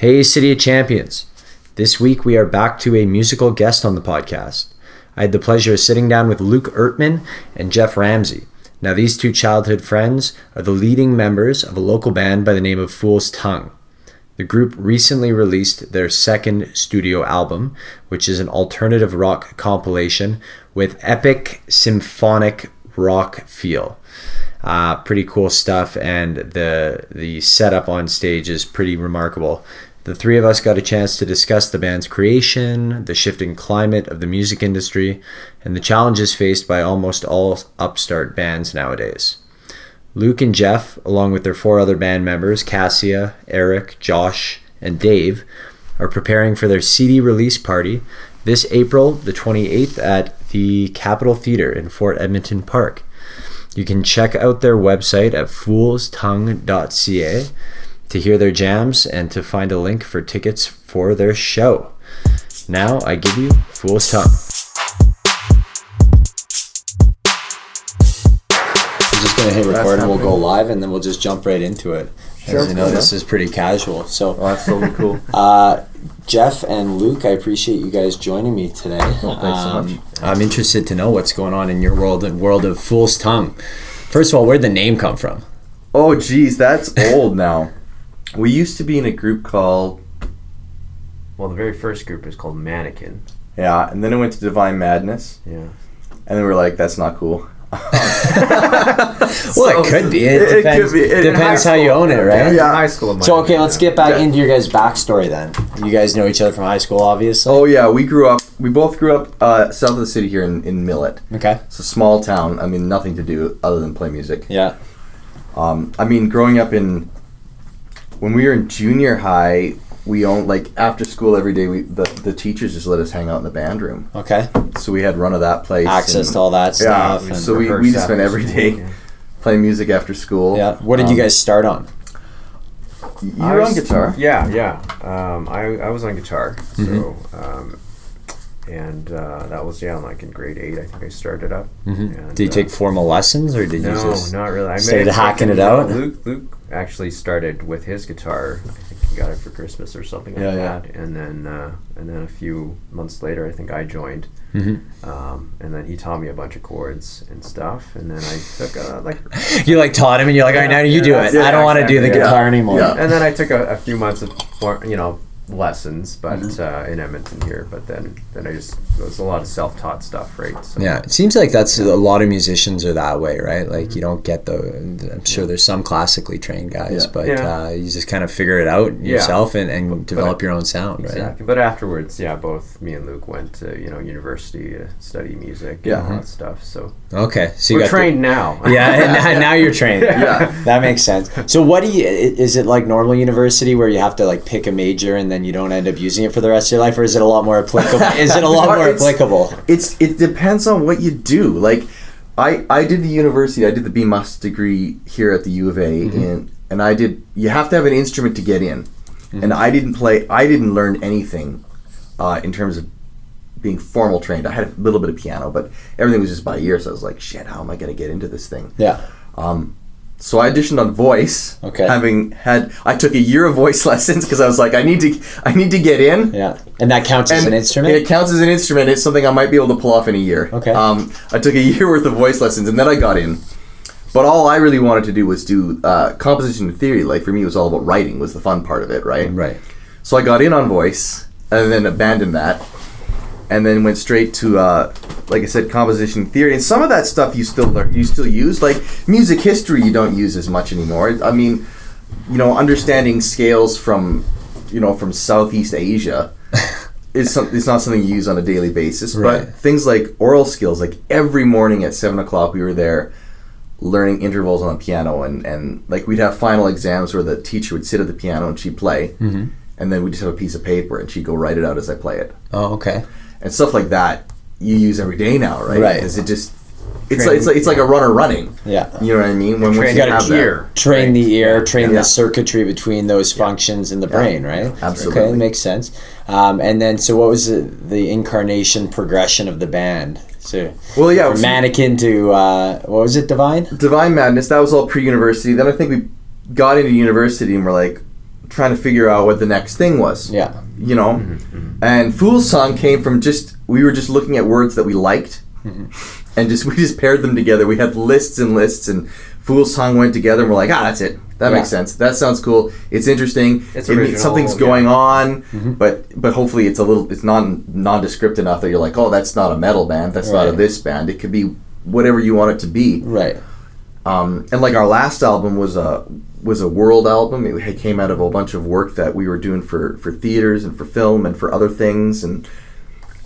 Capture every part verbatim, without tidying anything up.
Hey, City of Champions. This week we are back to a musical guest on the podcast. I had the pleasure of sitting down with Luke Ertman and Jeff Ramsey. Now, these two childhood friends are the leading members of a local band by the name of Fool's Tongue. The group recently released their second studio album, which is an alternative rock compilation with epic symphonic rock feel. Uh, pretty cool stuff, and the the setup on stage is pretty remarkable. The three of us got a chance to discuss the band's creation, the shifting climate of the music industry, and the challenges faced by almost all upstart bands nowadays. Luke and Jeff, along with their four other band members, Cassia, Eric, Josh, and Dave, are preparing for their C D release party this April the twenty-eighth at the Capitol Theater in Fort Edmonton Park. You can check out their website at foolstongue dot c a to hear their jams and to find a link for tickets for their show. Now I give you Fool's Tongue. I'm just gonna hit record and we'll go live and then we'll just jump right into it. Sure. As you know, this is pretty casual. So oh, that's totally cool. Uh, Jeff and Luke, I appreciate you guys joining me today. Oh, thanks um, so much. I'm interested to know what's going on in your world and world of Fool's Tongue. First of all, where'd the name come from? Oh, geez, that's old now. We used to be in a group called... Well, the very first group is called Mannequin. Yeah, and then it went to Divine Madness. Yeah. And then we were like, that's not cool. Well, so it could be. It, it depends, could be. It, depends how school, you own it, right? Yeah, high school. So, okay, let's get back yeah. into your guys' backstory then. You guys know each other from high school, obviously. Oh, yeah. We grew up, we both grew up uh, south of the city here in, in Millet. Okay. It's a small town. I mean, nothing to do other than play music. Yeah. Um, I mean, growing up in, when we were in junior high, we owned, like, after school every day, we the, the teachers just let us hang out in the band room. Okay. So we had run of that place. Access and, to all that stuff. Yeah, and so we, we just spent every day yeah. playing music after school. Yeah. What did um, you guys start on? You were on guitar. Yeah, yeah. Um, I, I was on guitar. So, mm-hmm. um, and uh, that was, yeah, like in grade eight, I think I started up. Mm-hmm. And, did you take uh, formal lessons or did no, you just not really. I started made hacking it, it out? Luke, Luke actually started with his guitar, I think. Got it for Christmas or something yeah, like yeah. that, and then uh, and then a few months later, I think I joined, mm-hmm. um, and then he taught me a bunch of chords and stuff, and then I took a, like you like taught him, and you're like, all right, now you do it. Yeah, I don't want to do the yeah. guitar anymore. Yeah. And then I took a, a few months of you know lessons, but mm-hmm. uh, in Edmonton here, but then then I just it was a lot of self-taught stuff, right? So, yeah, it seems like that's yeah. a lot of musicians are that way, right? Like mm-hmm. you don't get the. I'm sure there's some classically trained guys, yeah. but yeah. Uh, you just kind of figure it out yourself yeah. and, and but, develop but, your own sound, exactly. right? Exactly. But afterwards, yeah, both me and Luke went to you know university to study music, yeah, and all that stuff. So okay, so you we're got trained the, now. Yeah, and now, now you're trained. Yeah. yeah, that makes sense. So what do you? Is it like normal university where you have to like pick a major and then you don't end up using it for the rest of your life, or is it a lot more applicable? Is it a lot more it's, applicable? It's it depends on what you do. Like, I I did the university, I did the B M U S degree here at the U of A, mm-hmm. and and I did. You have to have an instrument to get in, mm-hmm. and I didn't play. I didn't learn anything uh, in terms of being formal trained. I had a little bit of piano, but everything was just by ear. So I was like, shit, how am I going to get into this thing? Yeah. Um, So I auditioned on voice, okay. having had, I took a year of voice lessons because I was like, I need to I need to get in. Yeah, and that counts and as an instrument? It counts as an instrument. It's something I might be able to pull off in a year. Okay. Um, I took a year worth of voice lessons and then I got in. But all I really wanted to do was do uh, composition and theory. Like for me, it was all about writing was the fun part of it, right? Right. So I got in on voice and then abandoned that and then went straight to... Uh, like I said, composition theory, and some of that stuff you still learn, you still use. Like music history, you don't use as much anymore. I mean, you know, understanding scales from, you know, from Southeast Asia, is some, it's not something you use on a daily basis. Right. But things like oral skills, like every morning at seven o'clock, we were there, learning intervals on the piano, and and like we'd have final exams where the teacher would sit at the piano and she'd play, mm-hmm. and then we'd just have a piece of paper and she'd go write it out as I play it. Oh, okay. And stuff like that. You use every day now, right? Right. Because it just it's like, it's like it's like a runner running. Yeah. You know what I mean? When train, you got to ear, train right. the ear, train yeah. the circuitry between those yeah. functions in the yeah. brain, right? Yeah. Absolutely. Okay, makes sense. Um, and then, so what was the, the incarnation progression of the band? So, well, yeah, from Mannequin to uh, what was it? Divine. Divine Madness. That was all pre-university. Then I think we got into university and we're like, trying to figure out what the next thing was. Yeah. You know? Mm-hmm, mm-hmm. And Fool's Tongue came from just, we were just looking at words that we liked, mm-hmm. and just we just paired them together. We had lists and lists, and Fool's Tongue went together, and we're like, ah, that's it. That yeah. makes sense. That sounds cool. It's interesting. It's it original. Something's going yeah. on, mm-hmm. but but hopefully it's a little, it's non nondescript enough that you're like, oh, that's not a metal band. That's right. not a this band. It could be whatever you want it to be. Right. Um, and like our last album was a was a world album. It, it came out of a bunch of work that we were doing for, for theaters and for film and for other things. And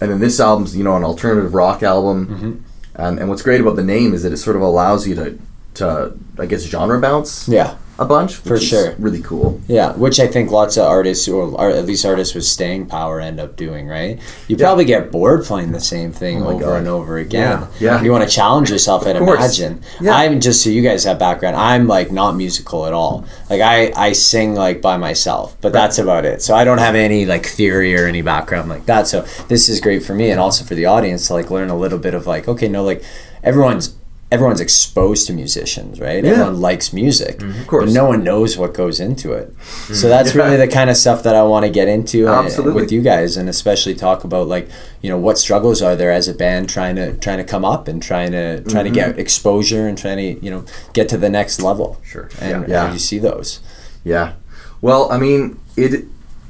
and then this album's, you know, an alternative rock album. Mm-hmm. And and what's great about the name is that it sort of allows you to to I guess genre bounce. Yeah. A bunch, for sure. Really cool. Yeah, which I think lots of artists, or at least artists with staying power, end up doing. Right? You yeah. probably get bored playing the same thing oh over God. and over again. Yeah. yeah. You want to challenge yourself. I'd imagine. Yeah. I'm just so you guys have background. I'm like not musical at all. Like I, I sing like by myself, but right. that's about it. So I don't have any like theory or any background like that. So this is great for me and also for the audience to like learn a little bit of like okay, no, like everyone's. Everyone's exposed to musicians, right? Yeah. Everyone likes music, mm, of course. But no one knows what goes into it. Mm. So that's yeah. really the kind of stuff that I want to get into Absolutely. and, and with you guys, and especially talk about like, you know, what struggles are there as a band trying to trying to come up and trying to trying mm-hmm. to get exposure and trying to, you know, get to the next level. Sure. And yeah. Yeah. you see those. Yeah. Well, I mean, it.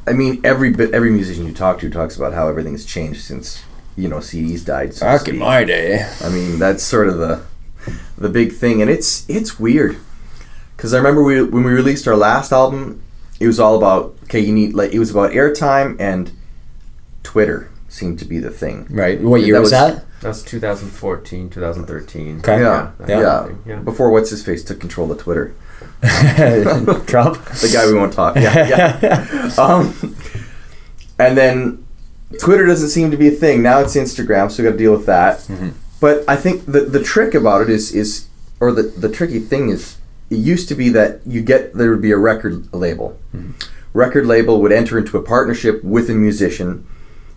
I mean, every bit every musician you talk to talks about how everything's changed since, you know, C Ds died. So Back in my day. I mean, that's sort of the. the big thing, and it's it's weird because I remember we when we released our last album, it was all about okay you need like it was about airtime, and Twitter seemed to be the thing. Right. What year that was that? That was twenty fourteen, twenty thirteen. Okay. Yeah. Yeah. yeah. yeah. Before what's his face took control of Twitter. Trump. The guy we won't talk. Yeah. Yeah. um, and then Twitter doesn't seem to be a thing now. It's Instagram, so we got to deal with that. Mm-hmm. But I think the the trick about it is, is or the, the tricky thing is, it used to be that you get, there would be a record label. Mm-hmm. Record label would enter into a partnership with a musician.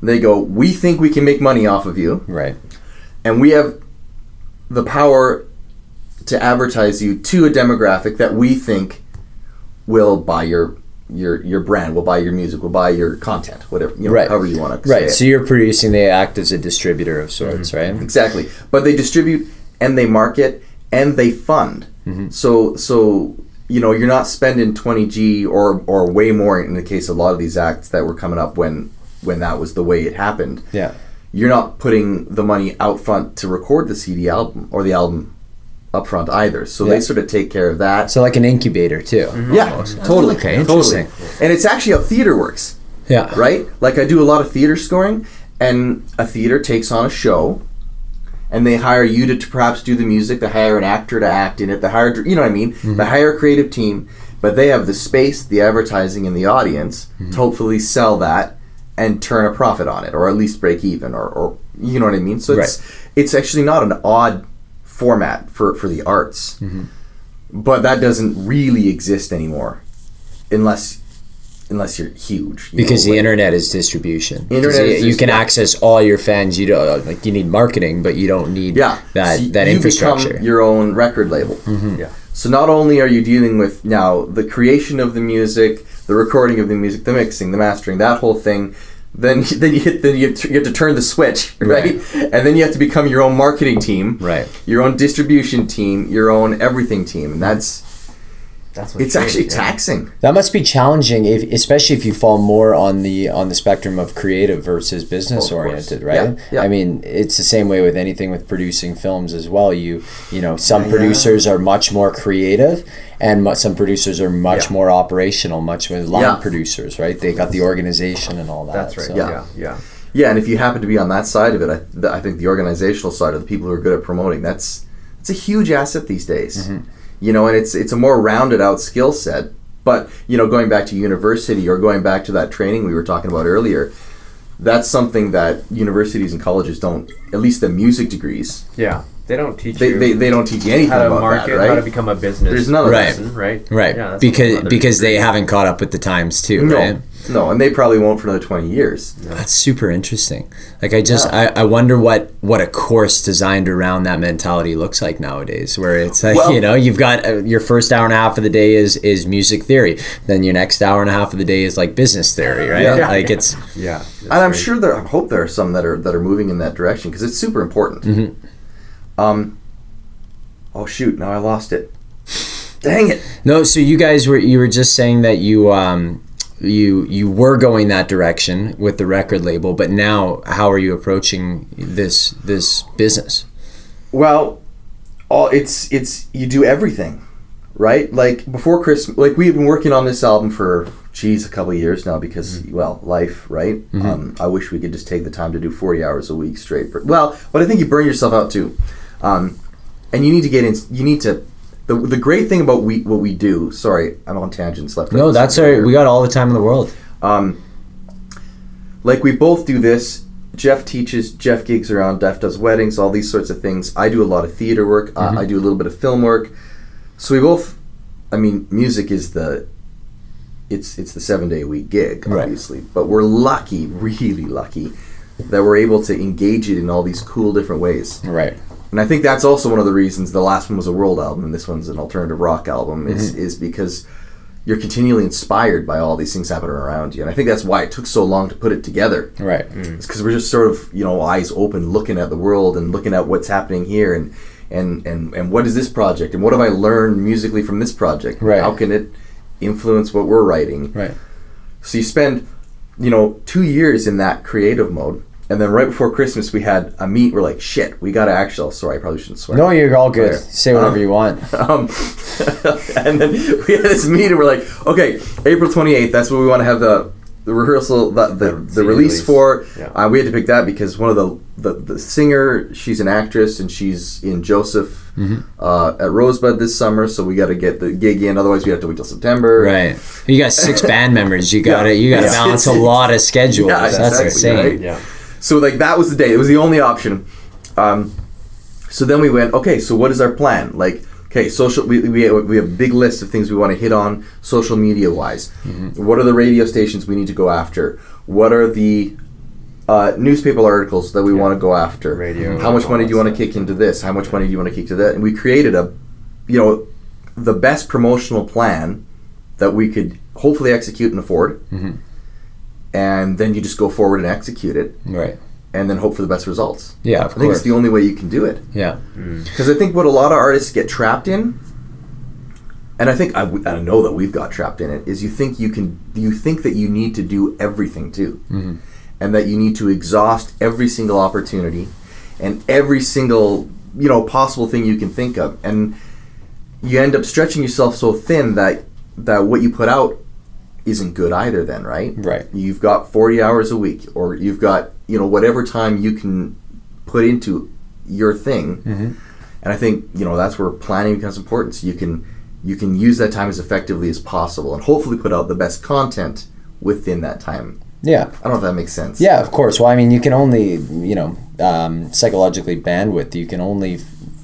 They go, we think we can make money off of you. Right. And we have the power to advertise you to a demographic that we think will buy your your your brand, will buy your music, will buy your content, whatever, you know, right. however you want to right. say it. So you're producing, they act as a distributor of sorts, mm-hmm. right? Exactly. But they distribute and they market and they fund. Mm-hmm. So, so you know, you're not spending twenty G or or way more in the case of a lot of these acts that were coming up when, when that was the way it happened. Yeah. You're not putting the money out front to record the C D album or the album up front either, so yeah. they sort of take care of that. So like an incubator too. Mm-hmm. Yeah, almost. Totally. Okay, totally. Interesting. And it's actually how theater works. Yeah. Right? Like I do a lot of theater scoring, and a theater takes on a show, and they hire you to, to perhaps do the music, they hire an actor to act in it, they hire, you know what I mean, mm-hmm. they hire a creative team, but they have the space, the advertising, and the audience mm-hmm. to hopefully sell that and turn a profit on it, or at least break even, or, or you know what I mean? So right. it's it's actually not an odd format for, for the arts, mm-hmm. but that doesn't really exist anymore, unless unless you're huge. You because know, the like, internet is distribution. Internet, you, is you can access all your fans. You don't like you need marketing, but you don't need yeah. that so you, that you infrastructure. Become your own record label. Mm-hmm. Yeah. So not only are you dealing with now the creation of the music, the recording of the music, the mixing, the mastering, that whole thing. Then, then you hit. Then you have, to, you have to turn the switch, right? right? And then you have to become your own marketing team, right? Your own distribution team, your own everything team, and that's that's what it's actually is, taxing. Yeah. That must be challenging, if, especially if you fall more on the on the spectrum of creative versus business oh, oriented, right? Yeah, yeah. I mean, it's the same way with anything with producing films as well. You you know, some yeah, producers yeah. are much more creative. And some producers are much yeah. more operational, much more line yeah. producers, right? They got the organization and all that. That's right. So. Yeah, yeah, yeah. And if you happen to be on that side of it, I, th- I think the organizational side of the people who are good at promoting, that's it's a huge asset these days, mm-hmm. you know. And it's it's a more rounded out skill set. But you know, going back to university or going back to that training we were talking about earlier, that's something that universities and colleges don't, at least the music degrees. Yeah. They don't teach they, you. They, they don't teach you anything how to about market, that, right? How to become a business. There's another right. lesson, right? Right. Yeah, because because degree. They haven't caught up with the times too, no. right? No, and they probably won't for another twenty years. No. That's super interesting. Like, I just, yeah. I, I wonder what, what a course designed around that mentality looks like nowadays, where it's like, well, you know, you've got uh, your first hour and a half of the day is, is music theory. Then your next hour and a half of the day is like business theory, right? Yeah, like yeah. it's. Yeah. And I'm great. sure there, I hope there are some that are, that are moving in that direction, because it's super important. Mm-hmm. Um, oh shoot, now I lost it. Dang it. No, so you guys were, you were just saying that you, um, you you were going that direction with the record label, but now how are you approaching this this business? Well, all it's it's you do everything, right? Like before Christmas, like we've been working on this album for geez a couple of years now, because mm-hmm. well, life, right? Mm-hmm. Um, I wish we could just take the time to do forty hours a week straight. Well, but I think you burn yourself out too, um, and you need to get in. You need to. The the great thing about we what we do, sorry, I'm on tangents left. No, that's all right. We got all the time in the world. Um, like we both do this. Jeff teaches, Jeff gigs around, Jeff does weddings, all these sorts of things. I do a lot of theater work. Mm-hmm. Uh, I do a little bit of film work. So we both, I mean, music is the, it's it's the seven day a week gig, obviously. Right. But we're lucky, really lucky, that we're able to engage it in all these cool different ways. Right. And I think that's also one of the reasons the last one was a world album and this one's an alternative rock album, is mm-hmm. is because you're continually inspired by all these things happening around you. And I think that's why it took so long to put it together. Right. Mm-hmm. It's because we're just sort of, you know, eyes open, looking at the world and looking at what's happening here, and, and, and, and what is this project, and what have I learned musically from this project? Right. How can it influence what we're writing? Right. So you spend, you know, two years in that creative mode. And then right before Christmas, we had a meet. We're like, shit, we got to actually... Oh, sorry, I probably shouldn't swear. No, you're all good. Right. Say whatever um, you want. Um, and then we had this meet, and we're like, okay, April twenty-eighth, that's what we want to have the, the rehearsal, the the, the release, release for. Yeah. Uh, we had to pick that because one of the, the, the singer, she's an actress, and she's in Joseph mm-hmm. uh, at Rosebud this summer, so we got to get the gig in. Otherwise, we have to wait till September. Right. You got six band members. You got yeah. you got to yeah. balance a lot of schedules. Yeah, exactly, that's insane. Right? Yeah. So like that was the day. It was the only option. Um, so then we went, okay, so what is our plan? Like, okay, social. We we we have a big list of things we want to hit on social media wise. Mm-hmm. What are the radio stations we need to go after? What are the uh, newspaper articles that we yeah. want to go after? Radio. How much money do you want to kick into this? How much money do you want to kick to that? And we created a, you know, the best promotional plan that we could hopefully execute and afford. Mm-hmm. And then you just go forward and execute it, right? And then hope for the best results. Yeah, of course. I think it's the only way you can do it. Yeah, because mm. I think what a lot of artists get trapped in, and I think I, w- I know that we've got trapped in it, is you think you can, you think that you need to do everything too, mm-hmm. and that you need to exhaust every single opportunity, and every single, you know, possible thing you can think of, and you end up stretching yourself so thin that that what you put out isn't good either then, right? Right. You've got forty hours a week, or you've got, you know, whatever time you can put into your thing. Mm-hmm. And I think, you know, that's where planning becomes important. So you can you can use that time as effectively as possible and hopefully put out the best content within that time. Yeah. I don't know if that makes sense. Yeah, of course. Well, I mean, you can only, you know, um, psychologically bandwidth, you can only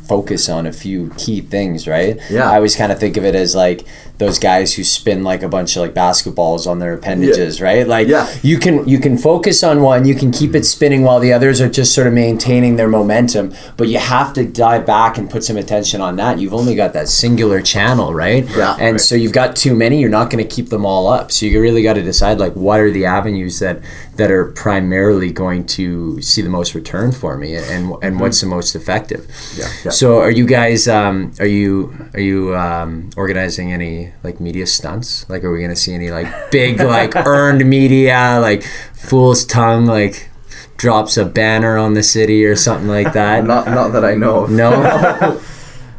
focus on a few key things, right? Yeah. I always kind of think of it as like those guys who spin like a bunch of like basketballs on their appendages, yeah. right? Like yeah. you can you can focus on one, you can keep it spinning while the others are just sort of maintaining their momentum, but you have to dive back and put some attention on that. You've only got that singular channel, right? Yeah. And right. so you've got too many, you're not going to keep them all up. So you really got to decide like what are the avenues that that are primarily going to see the most return for me, and and what's the most effective. Yeah. yeah. So are you guys um, are you are you um, organizing any like media stunts? Like are we gonna see any like big like earned media, like Fool's Tongue like drops a banner on the city or something like that? not not that I know of. No.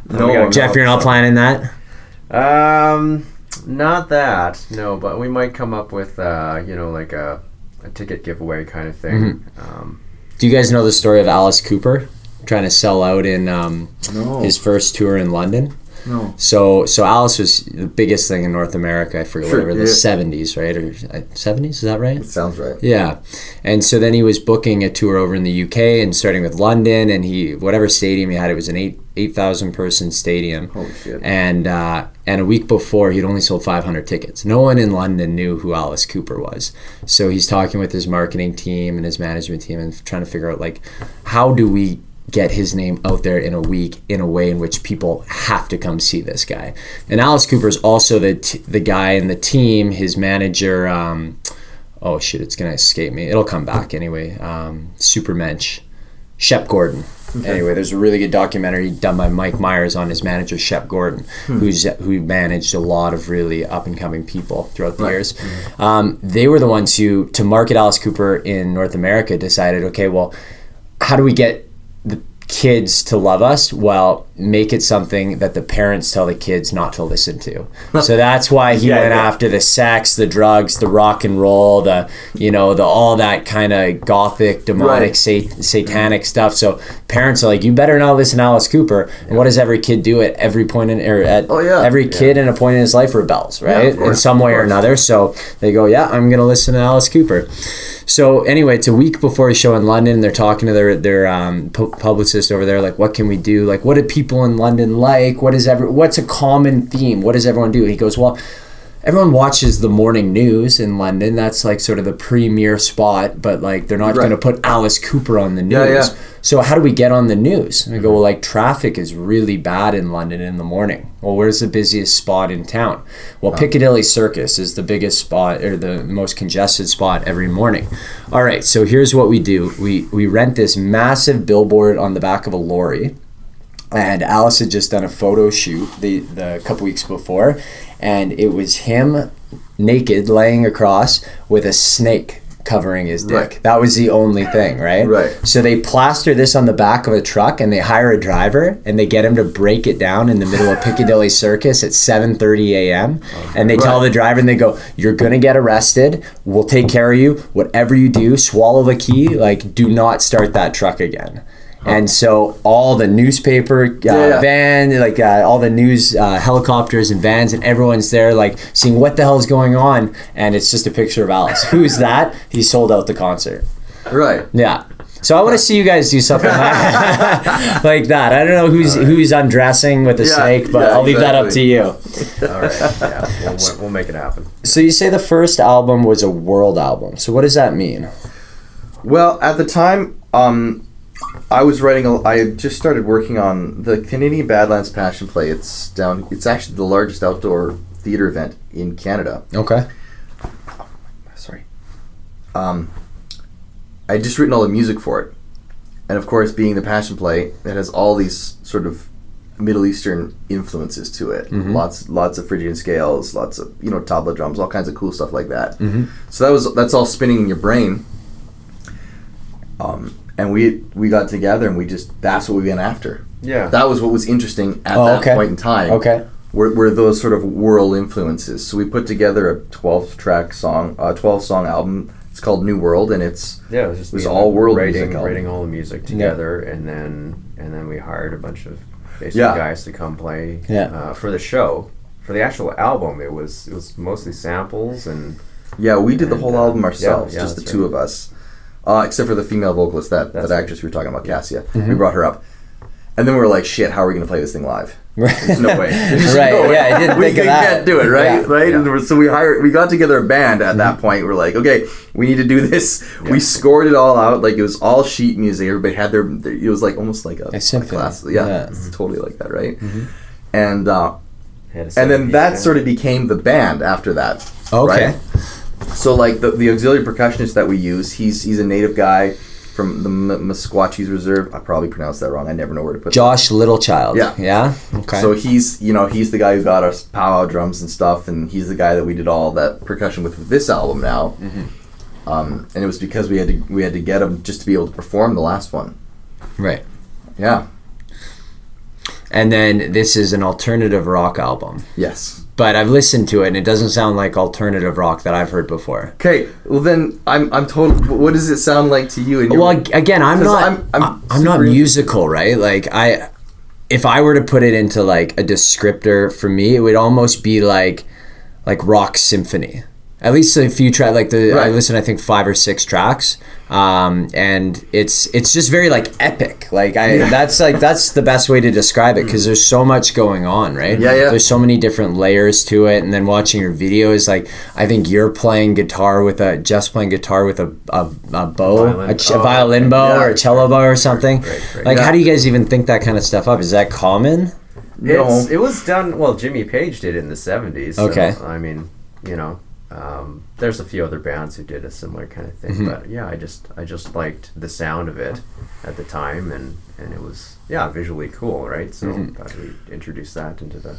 no. no Jeff, you're not planning that? Um not that, no, but we might come up with uh, you know, like a a ticket giveaway kind of thing. Mm-hmm. Um, do you guys know the story of Alice Cooper trying to sell out in um, no. his first tour in London? No. So so Alice was the biggest thing in North America, I forget, sure, whatever, yeah. the seventies, right? Or uh, seventies, is that right? It sounds right. Yeah. And so then he was booking a tour over in the U K and starting with London, and he, whatever stadium he had, it was an eight eight thousand person stadium. Holy shit. And uh, and a week before, he'd only sold five hundred tickets. No one in London knew who Alice Cooper was. So he's talking with his marketing team and his management team and trying to figure out, like, how do we get his name out there in a week in a way in which people have to come see this guy? And Alice Cooper is also the t- the guy in the team, his manager, um, oh shit, it's gonna escape me. It'll come back anyway. Um, Supermensch, Shep Gordon. Okay. Anyway, there's a really good documentary done by Mike Myers on his manager Shep Gordon, hmm. who's who managed a lot of really up and coming people throughout the right. years. Mm-hmm. Um, they were the ones who, to market Alice Cooper in North America, decided, okay, well, how do we get the kids to love us? Well, make it something that the parents tell the kids not to listen to. So that's why he yeah, went yeah. after the sex, the drugs, the rock and roll, the, you know, the all that kind of gothic, demonic, right. sat- satanic mm-hmm. stuff. So parents are like, you better not listen to Alice Cooper. And yeah. what does every kid do at every point in or at oh, yeah. every kid yeah. in a point in his life rebels, right? Yeah, course, in some way or another. So they go, yeah, I'm gonna listen to Alice Cooper. So anyway, it's a week before his show in London. They're talking to their their um, pu- publicist over there, like, what can we do? Like, what do people in London like? What is every? What's a common theme? What does everyone do? And he goes, well, everyone watches the morning news in London. That's like sort of the premier spot, but like they're not right. going to put Alice Cooper on the news. Yeah, yeah. So how do we get on the news? And I go, well, like traffic is really bad in London in the morning. Well, where's the busiest spot in town? Well, wow. Piccadilly Circus is the biggest spot or the most congested spot every morning. All right, so here's what we do. We we rent this massive billboard on the back of a lorry. And Alice had just done a photo shoot the, the couple weeks before. And it was him naked laying across with a snake covering his dick. Right. That was the only thing, right? Right. So they plaster this on the back of a truck and they hire a driver and they get him to break it down in the middle of Piccadilly Circus at seven thirty a.m. Okay. And they tell right. the driver and they go, you're going to get arrested. We'll take care of you. Whatever you do, swallow the key. Like, do not start that truck again. And so all the newspaper uh, yeah. van, like uh, all the news uh, helicopters and vans, and everyone's there, like seeing what the hell is going on. And it's just a picture of Alice. Who's that? He sold out the concert. Right. Yeah. So I want to see you guys do something like, like that. I don't know who's right. who's undressing with a yeah, snake, but yeah, I'll leave exactly. that up to you. All right, yeah, we'll, we'll make it happen. So you say the first album was a world album. So what does that mean? Well, at the time, um, I was writing. A, I just started working on the Canadian Badlands Passion Play. It's down. It's actually the largest outdoor theater event in Canada. Okay. Oh, sorry. Um, I had just written all the music for it, and of course, being the Passion Play, it has all these sort of Middle Eastern influences to it. Mm-hmm. Lots, lots of Phrygian scales, lots of you know tabla drums, all kinds of cool stuff like that. Mm-hmm. So that was that's all spinning in your brain. Um. And we we got together and we just, that's what we went after. Yeah. That was what was interesting at oh, that okay. point in time. Okay. Were, were those sort of world influences. So we put together a twelve-track song, a twelve-song album. It's called New World, and it's yeah, it was, just it was all world writing, music. Album. Writing all the music together, yeah. and then and then we hired a bunch of basic yeah. guys to come play yeah. uh, for the show. For the actual album, it was it was mostly samples and yeah, we did and, the whole uh, album ourselves, yeah, yeah, just the two right. of us. Uh, except for the female vocalist, that, that actress we were talking about, Cassia. Mm-hmm. We brought her up. And then we were like, shit, how are we going to play this thing live? There's no way. There's right, no way. yeah, I didn't we, think we of that. We can't do it, right? Yeah. Right? Yeah. And so we hired, we got together a band at mm-hmm. that point. We were like, okay, we need to do this. Yeah. We scored it all out. Like, it was all sheet music. Everybody had their, their it was like almost like a, a symphony. Class. Yeah, yeah. It's mm-hmm. totally like that, right? Mm-hmm. And uh, and then that band. sort of became the band after that. Okay. Right? So like the the auxiliary percussionist that we use, he's he's a native guy from the M- Musquatches Reserve. I probably pronounced that wrong. I never know where to put. Josh that. Littlechild. Yeah, yeah. Okay. So he's you know he's the guy who got us powwow drums and stuff, and he's the guy that we did all that percussion with, with this album now. Mm-hmm. Um, and it was because we had to we had to get him just to be able to perform the last one. Right. Yeah. And then this is an alternative rock album. Yes. But I've listened to it, and it doesn't sound like alternative rock that I've heard before. Okay, well then, I'm I'm totally. What does it sound like to you? Well, again, I'm not I'm, I'm, I'm not musical, right? Like I, if I were to put it into like a descriptor for me, it would almost be like, like rock symphony. at least a few tracks. Like the right. I listened, I think five or six tracks, um, and it's it's just very like epic. Like I, yeah. that's like that's the best way to describe it, because there's so much going on, right? Yeah, yeah. There's so many different layers to it, and then watching your videos, like I think you're playing guitar with a Jeff's playing guitar with a a, a bow, violin. a, ch- a oh, violin bow yeah. or a cello bow or something. Right, right, right. Like, yeah. how do you guys even think that kind of stuff up? Is that common? No, it's, it was done. Well, Jimmy Page did it in the seventies. So, okay, I mean, you know. Um, there's a few other bands who did a similar kind of thing, mm-hmm. but yeah, I just I just liked the sound of it at the time, and, and it was yeah visually cool, right? So mm-hmm. I thought we introduced that into the,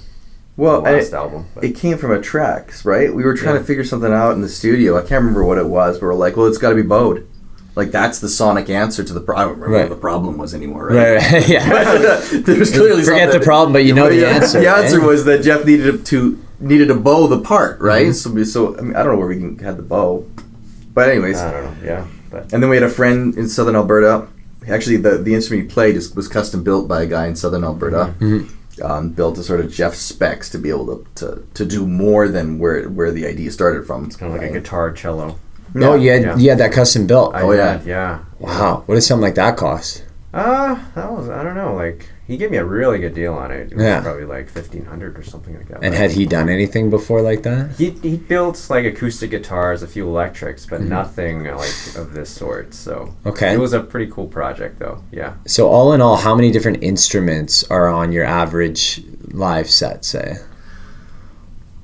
well, the last I, album. But. It came from a tracks, right? We were trying yeah. to figure something out in the studio. I can't remember what it was, but we're like, well, it's got to be bowed. Like, that's the sonic answer to the problem. I don't remember right. what the problem was anymore, right? Right, right. yeah. But, uh, there was clearly Forget the problem, but you know the answer. The answer right? was that Jeff needed to... needed a bow the part, right? Mm-hmm. So, so I, mean, I don't know where we can had the bow, but anyways, I don't know. Yeah, but and then we had a friend in Southern Alberta. Actually, the the instrument he played is, was custom built by a guy in Southern Alberta, mm-hmm. um, built to sort of Jeff's specs to be able to to, to do more than where where the idea started from. It's kind of like right? a guitar cello. No, yeah. you had yeah. you had that custom built. I oh yeah, had, yeah. Wow, what does something like that cost? Uh, that was I don't know like. He gave me a really good deal on it. It was yeah. probably like fifteen hundred dollars or something like that. And had he done anything before like that? He he built like acoustic guitars, a few electrics, but mm-hmm. nothing like of this sort. So okay. it was a pretty cool project though. Yeah. So all in all, how many different instruments are on your average live set, say?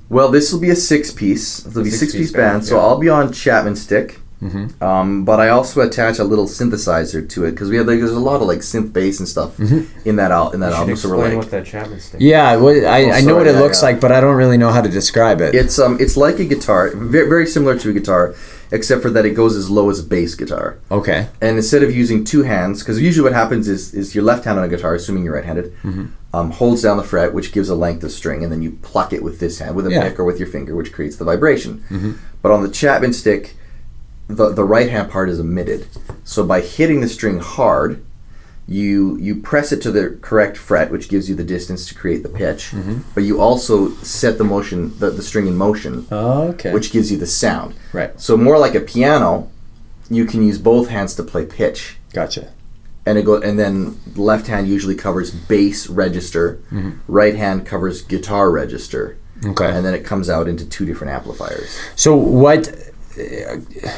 Well, this will be a six-piece. It'll be a six-piece six band, band, so yeah. I'll be on Chapman Stick. Mm-hmm. Um, but I also attach a little synthesizer to it because we had like there's a lot of like synth bass and stuff mm-hmm. in that al- in that you album. So we're like, what that Chapman Stick yeah, what, I, oh, I know what it yeah, looks yeah. like, but I don't really know how to describe it. It's um, it's like a guitar, very, very similar to a guitar, except for that it goes as low as a bass guitar. Okay. And instead of using two hands, because usually what happens is is your left hand on a guitar, assuming you're right-handed, mm-hmm. um, holds down the fret, which gives a length of string, and then you pluck it with this hand, with a yeah. pick or with your finger, which creates the vibration. Mm-hmm. But on the Chapman Stick. The the right hand part is omitted, so by hitting the string hard, you you press it to the correct fret, which gives you the distance to create the pitch. Mm-hmm. But you also set the motion, the, the string in motion, oh, okay. which gives you the sound. Right. So more like a piano, you can use both hands to play pitch. Gotcha. And it go and then left hand usually covers bass register, mm-hmm. right hand covers guitar register. Okay. And then it comes out into two different amplifiers. So what?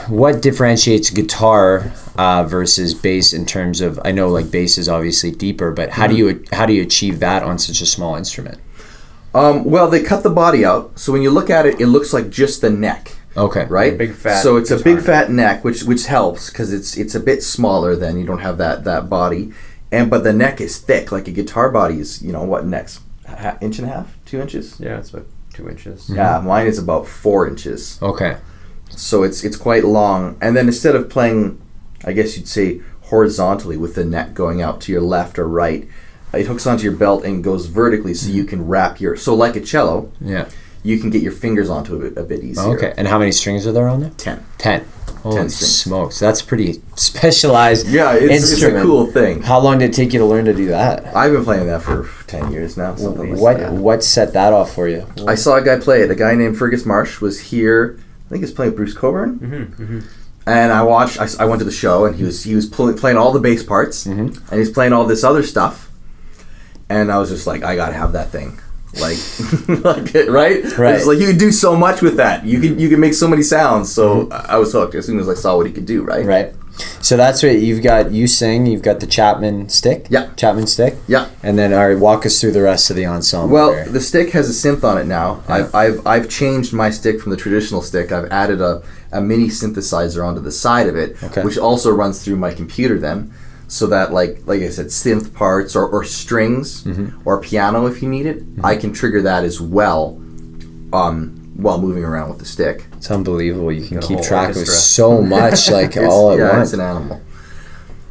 What differentiates guitar uh, versus bass in terms of, I know like bass is obviously deeper, but how do you how do you achieve that on such a small instrument? Um, well, they cut the body out, so when you look at it, it looks like just the neck. Okay. Right. A big fat. So it's guitar. a big fat neck, which which helps because it's it's a bit smaller then you don't have that that body, and but the neck is thick like a guitar body is you know what next H- inch and a half two inches. Yeah, it's about two inches. Mm-hmm. Yeah, mine is about four inches. Okay. So it's it's quite long, and then instead of playing, I guess you'd say horizontally with the neck going out to your left or right, it hooks onto your belt and goes vertically, so you can wrap your so like a cello. Yeah, you can get your fingers onto it a bit easier. Okay, and how many strings are there on there? Ten. Ten. Holy Ten strings. Smokes! That's pretty specialized. Yeah, it's, it's a cool thing. How long did it take you to learn to do that? I've been playing that for ten years now. Something like what that. What set that off for you? I saw a guy play it. A guy named Fergus Marsh was here. I think he's playing with Bruce Coburn, mm-hmm, mm-hmm. and I watched. I, I went to the show, and he was he was pl- playing all the bass parts, mm-hmm. and he's playing all this other stuff, and I was just like, I gotta have that thing, like, like right? Right. It's like you can do so much with that. You can you can make so many sounds. So mm-hmm. I was hooked as soon as I saw what he could do. Right. Right. So that's what you've got. You sing. You've got the Chapman Stick. Yeah. Chapman Stick. Yeah. And then, all right, walk us through the rest of the ensemble. Well, there. The stick has a synth on it now. Yeah. I've, I've I've changed my stick from the traditional stick. I've added a, a mini synthesizer onto the side of it, okay. which also runs through my computer then, so that like like I said, synth parts or, or strings mm-hmm. or piano if you need it, mm-hmm. I can trigger that as well. Um. While moving around with the stick. It's unbelievable. You can keep track orchestra. Of so much, like all at yeah, once. Yeah, it's an animal.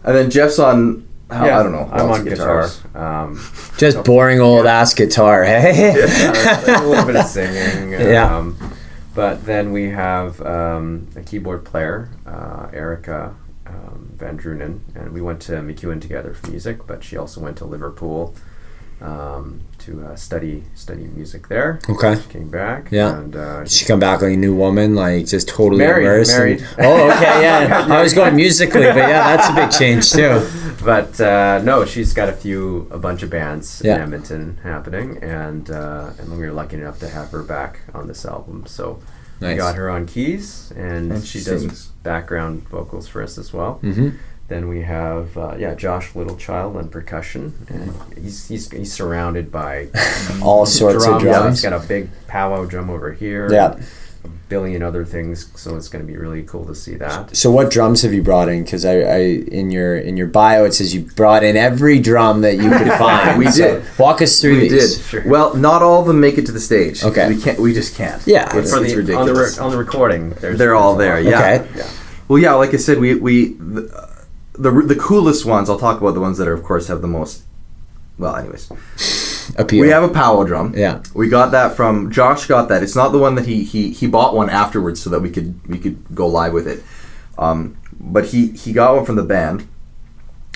And then Jeff's on, how, yeah, I don't know. I'm on guitar. Um, Just okay. boring old yeah. ass guitar, hey? Yeah. A little bit of singing. Yeah. Um, but then we have um, a keyboard player, uh, Erica um, Van Drunen, and we went to McEwen together for music, but she also went to Liverpool. um, to uh, study study music there. Okay. She came back. Yeah. And, uh, Did she come back like a new woman, like just totally married, immersed? Married. And, oh, okay, yeah. I was going musically, but yeah, that's a big change too. But uh, no, she's got a few, a bunch of bands yeah. in Edmonton happening, and uh, and we were lucky enough to have her back on this album. So nice. We got her on keys, and, and she, she does sings. background vocals for us as well. Mm-hmm. Then we have uh, yeah Josh Littlechild on percussion, and he's he's, he's surrounded by all sorts drums. of drums. He's got a big powwow drum over here. Yeah. A billion other things, so it's going to be really cool to see that. So what drums have you brought in? Because I, I in your in your bio it says you brought in every drum that you could find. we so did. Walk us through we these. We did. Sure. Well, not all of them make it to the stage. Okay. We can't. We just can't. Yeah. It's, the, it's ridiculous. On the, re- on the recording, they're all there. Yeah. Okay. Yeah. Well, yeah. Like I said, we we the, the the coolest ones. I'll talk about the ones that are, of course, have the most. Well, anyways. Appeal. We have a powwow drum. Yeah, we got that from Josh. Got that. It's not the one that he he he bought one afterwards so that we could we could go live with it. Um, but he he got one from the band,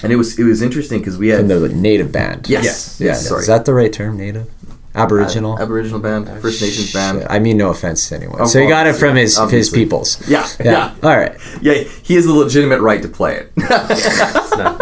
and it was it was interesting because we had from the native band. Yes, yes. yes. yes. Sorry. Is that the right term? Native, Aboriginal, uh, Aboriginal band, uh, First Nations band. Shit. I mean, no offense to anyone. Oh, so he got it from yeah, his obviously. his peoples. Yeah, yeah, yeah. All right. Yeah, he has the legitimate right to play it. yeah,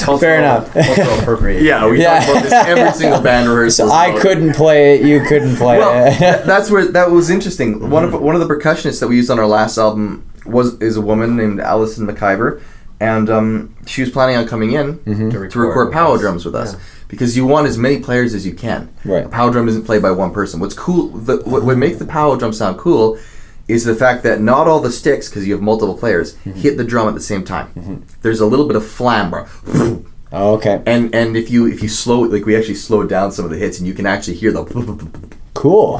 Cultural, fair enough. yeah, we yeah. talk about this every single band rehearsal. So I couldn't play it. You couldn't play well, it. that's where that was interesting. Mm-hmm. One of one of the percussionists that we used on our last album was is a woman named Alison McIver, and um, she was planning on coming in mm-hmm. to record, record powwow drums with us yeah. because you want as many players as you can. Right. A powwow drum isn't played by one person. What's cool? The, what would make the powwow drum sound cool is the fact that not all the sticks, because you have multiple players, mm-hmm. hit the drum at the same time. Mm-hmm. There's a little bit of flamber. Oh, okay. And and if you if you slow like we actually slowed down some of the hits, and you can actually hear the cool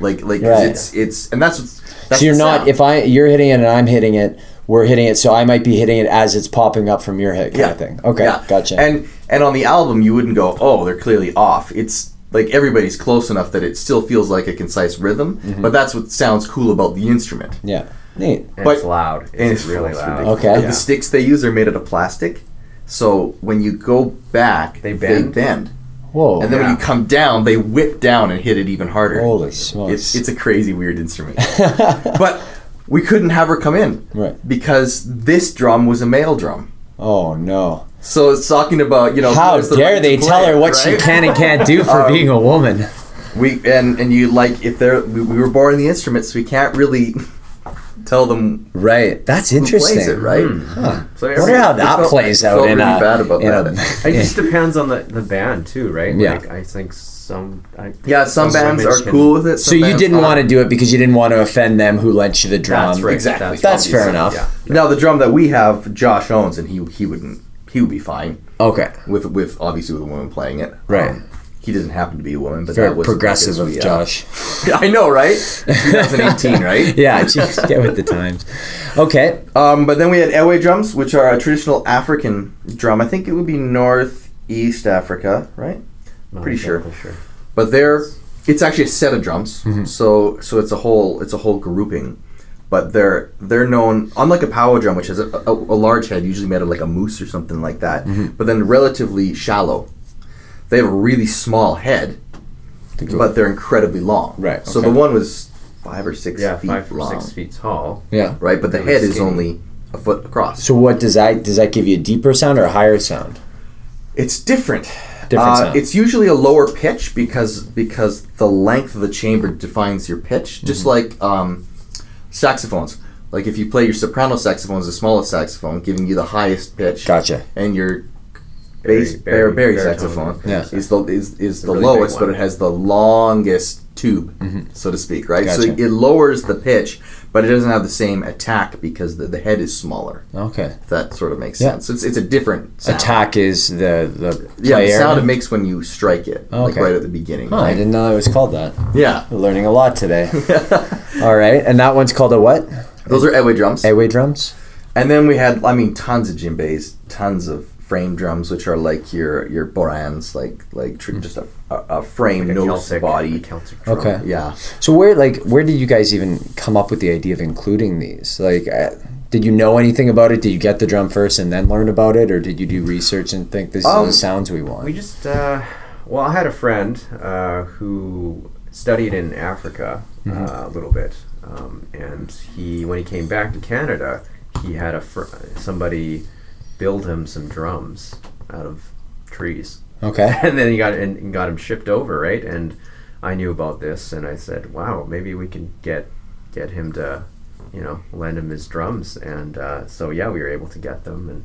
like like right. it's it's and that's, that's so you're not sound. If I you're hitting it and I'm hitting it, we're hitting it, so I might be hitting it as it's popping up from your hit kind yeah. of thing. Okay, yeah. gotcha. And and on the album, you wouldn't go, oh, they're clearly off. It's like everybody's close enough that it still feels like a concise rhythm, mm-hmm. but that's what sounds cool about the instrument. Yeah, neat. And but, it's loud. It's, and it's really loud. Ridiculous. Okay. Yeah. The sticks they use are made out of plastic, so when you go back, they bend. They bend. Whoa! And then yeah. when you come down, they whip down and hit it even harder. Holy smokes! It's, it's a crazy, weird instrument. But we couldn't have her come in right. because this drum was a male drum. Oh no. So it's talking about, you know, how the dare they play, tell her what right? she can and can't do for um, being a woman. We and, and you like if they're we, we were borrowing the instruments, we can't really tell them right. That's interesting, plays it, right? Mm. Huh. So I wonder how that felt, plays out. Really in a, bad about in that. A, it just depends on the, the band too, right? Yeah, like, I think. Some, I, yeah, some, some bands are cool with it. So you didn't want to do it because you didn't want to offend them who lent you the drum. That's right. Exactly. That's, that's fair enough. Yeah. Yeah. Now the drum that we have, Josh owns, and he he wouldn't he would be fine. Okay. With with obviously with a woman playing it. Right. Um, he doesn't happen to be a woman, but fair that was progressive of Josh. I know, right? twenty eighteen, right? Yeah, geez, get with the times. Okay. Um, but then we had Ewe drums, which are a traditional African drum. I think it would be Northeast Africa, right? Not pretty sure. sure, but they're it's actually a set of drums. Mm-hmm. So so it's a whole it's a whole grouping, but they're they're known unlike a powwow drum, which has a, a, a large head, usually made out of like a moose or something like that. Mm-hmm. But then relatively shallow. They have a really small head, but they're incredibly long. Right. Okay. So the one was five or six yeah, feet five or long, six feet tall. Yeah. Right, but the head skinny. is only a foot across. So what does that does that give you a deeper sound or a higher sound? It's different. Uh, it's usually a lower pitch because because the length of the chamber defines your pitch. Just mm-hmm. like um, saxophones, like if you play your soprano saxophone is the smallest saxophone, giving you the highest pitch. Gotcha. And your bass baritone baritone saxophone yeah. is the is, is the really lowest, but it has the longest tube, mm-hmm. so to speak. Right. Gotcha. So it lowers the pitch, but it doesn't have the same attack because the, the head is smaller. Okay. If that sort of makes yeah. sense. It's it's a different sound. Attack is the the yeah the sound it makes when you strike it, okay. like right at the beginning. Oh, right? I didn't know it was called that. Yeah. We're learning a lot today. All right, and that one's called a what? Those are Ewe drums. Ewe drums. And then we had, I mean, tons of djembes, tons of frame drums, which are like your your borans, like like tr- mm. just a, a, a frame, like a no Celtic, body. Celtic drum. Okay, yeah. So where like where did you guys even come up with the idea of including these? Like, uh, did you know anything about it? Did you get the drum first and then learn about it, or did you do research and think this um, is the sounds we want? We just uh, Well, I had a friend uh, who studied in Africa mm-hmm. uh, a little bit, um, and he when he came back to Canada, he had a fr- somebody build him some drums out of trees. Okay. And then he got and got him shipped over, right? And I knew about this, and I said, "Wow, maybe we can get get him to, you know, lend him his drums." And uh, so yeah, we were able to get them and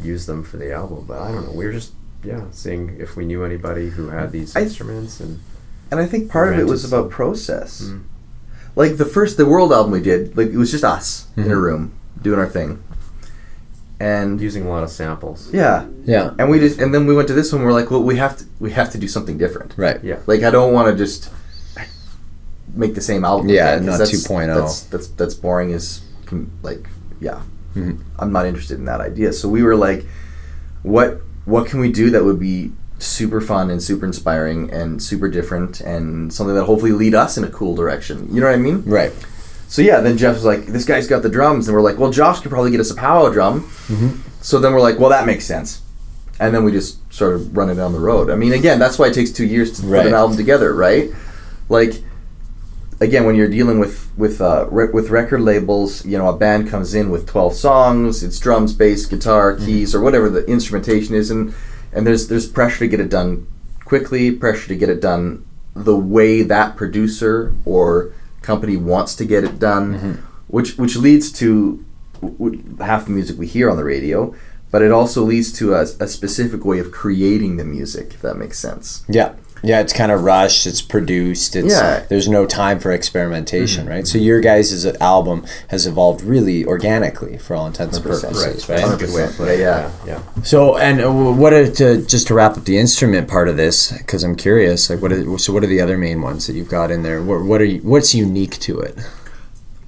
use them for the album. But I don't know, we were just yeah seeing if we knew anybody who had these I, instruments, and and I think part of it was some. about process. Mm. Like the first the World album we did, like it was just us mm-hmm. in a room doing our thing. And using a lot of samples. Yeah, yeah. And we just, and then we went to this one. We're like, well, we have to, we have to do something different. Right. Yeah. Like I don't want to just make the same album. Yeah, not two point oh. That's that's that's boring. Is like, yeah, mm-hmm. I'm not interested in that idea. So we were like, what what can we do that would be super fun and super inspiring and super different and something that hopefully lead us in a cool direction? You know what I mean? Right. So yeah, then Jeff was like, this guy's got the drums, and we're like, well, Josh could probably get us a powwow drum. Mm-hmm. So then we're like, well, that makes sense. And then we just sort of run it down the road. I mean, again, that's why it takes two years to right. put an album together, right? Like, again, when you're dealing with with uh, re- with record labels, you know, a band comes in with twelve songs, it's drums, bass, guitar, keys, mm-hmm. or whatever the instrumentation is, and and there's there's pressure to get it done quickly, pressure to get it done the way that producer or company wants to get it done, mm-hmm. which which leads to w- half the music we hear on the radio, but it also leads to a, a specific way of creating the music, if that makes sense. Yeah, yeah, it's kind of rushed, it's produced, it's yeah. there's no time for experimentation, mm-hmm. right? So your guys' album has evolved really organically for all intents and purposes, right? right? one hundred percent. Yeah, yeah, yeah. So, and what are, to, just to wrap up the instrument part of this, because I'm curious, like, what are, so what are the other main ones that you've got in there? What, what are you, what's unique to it?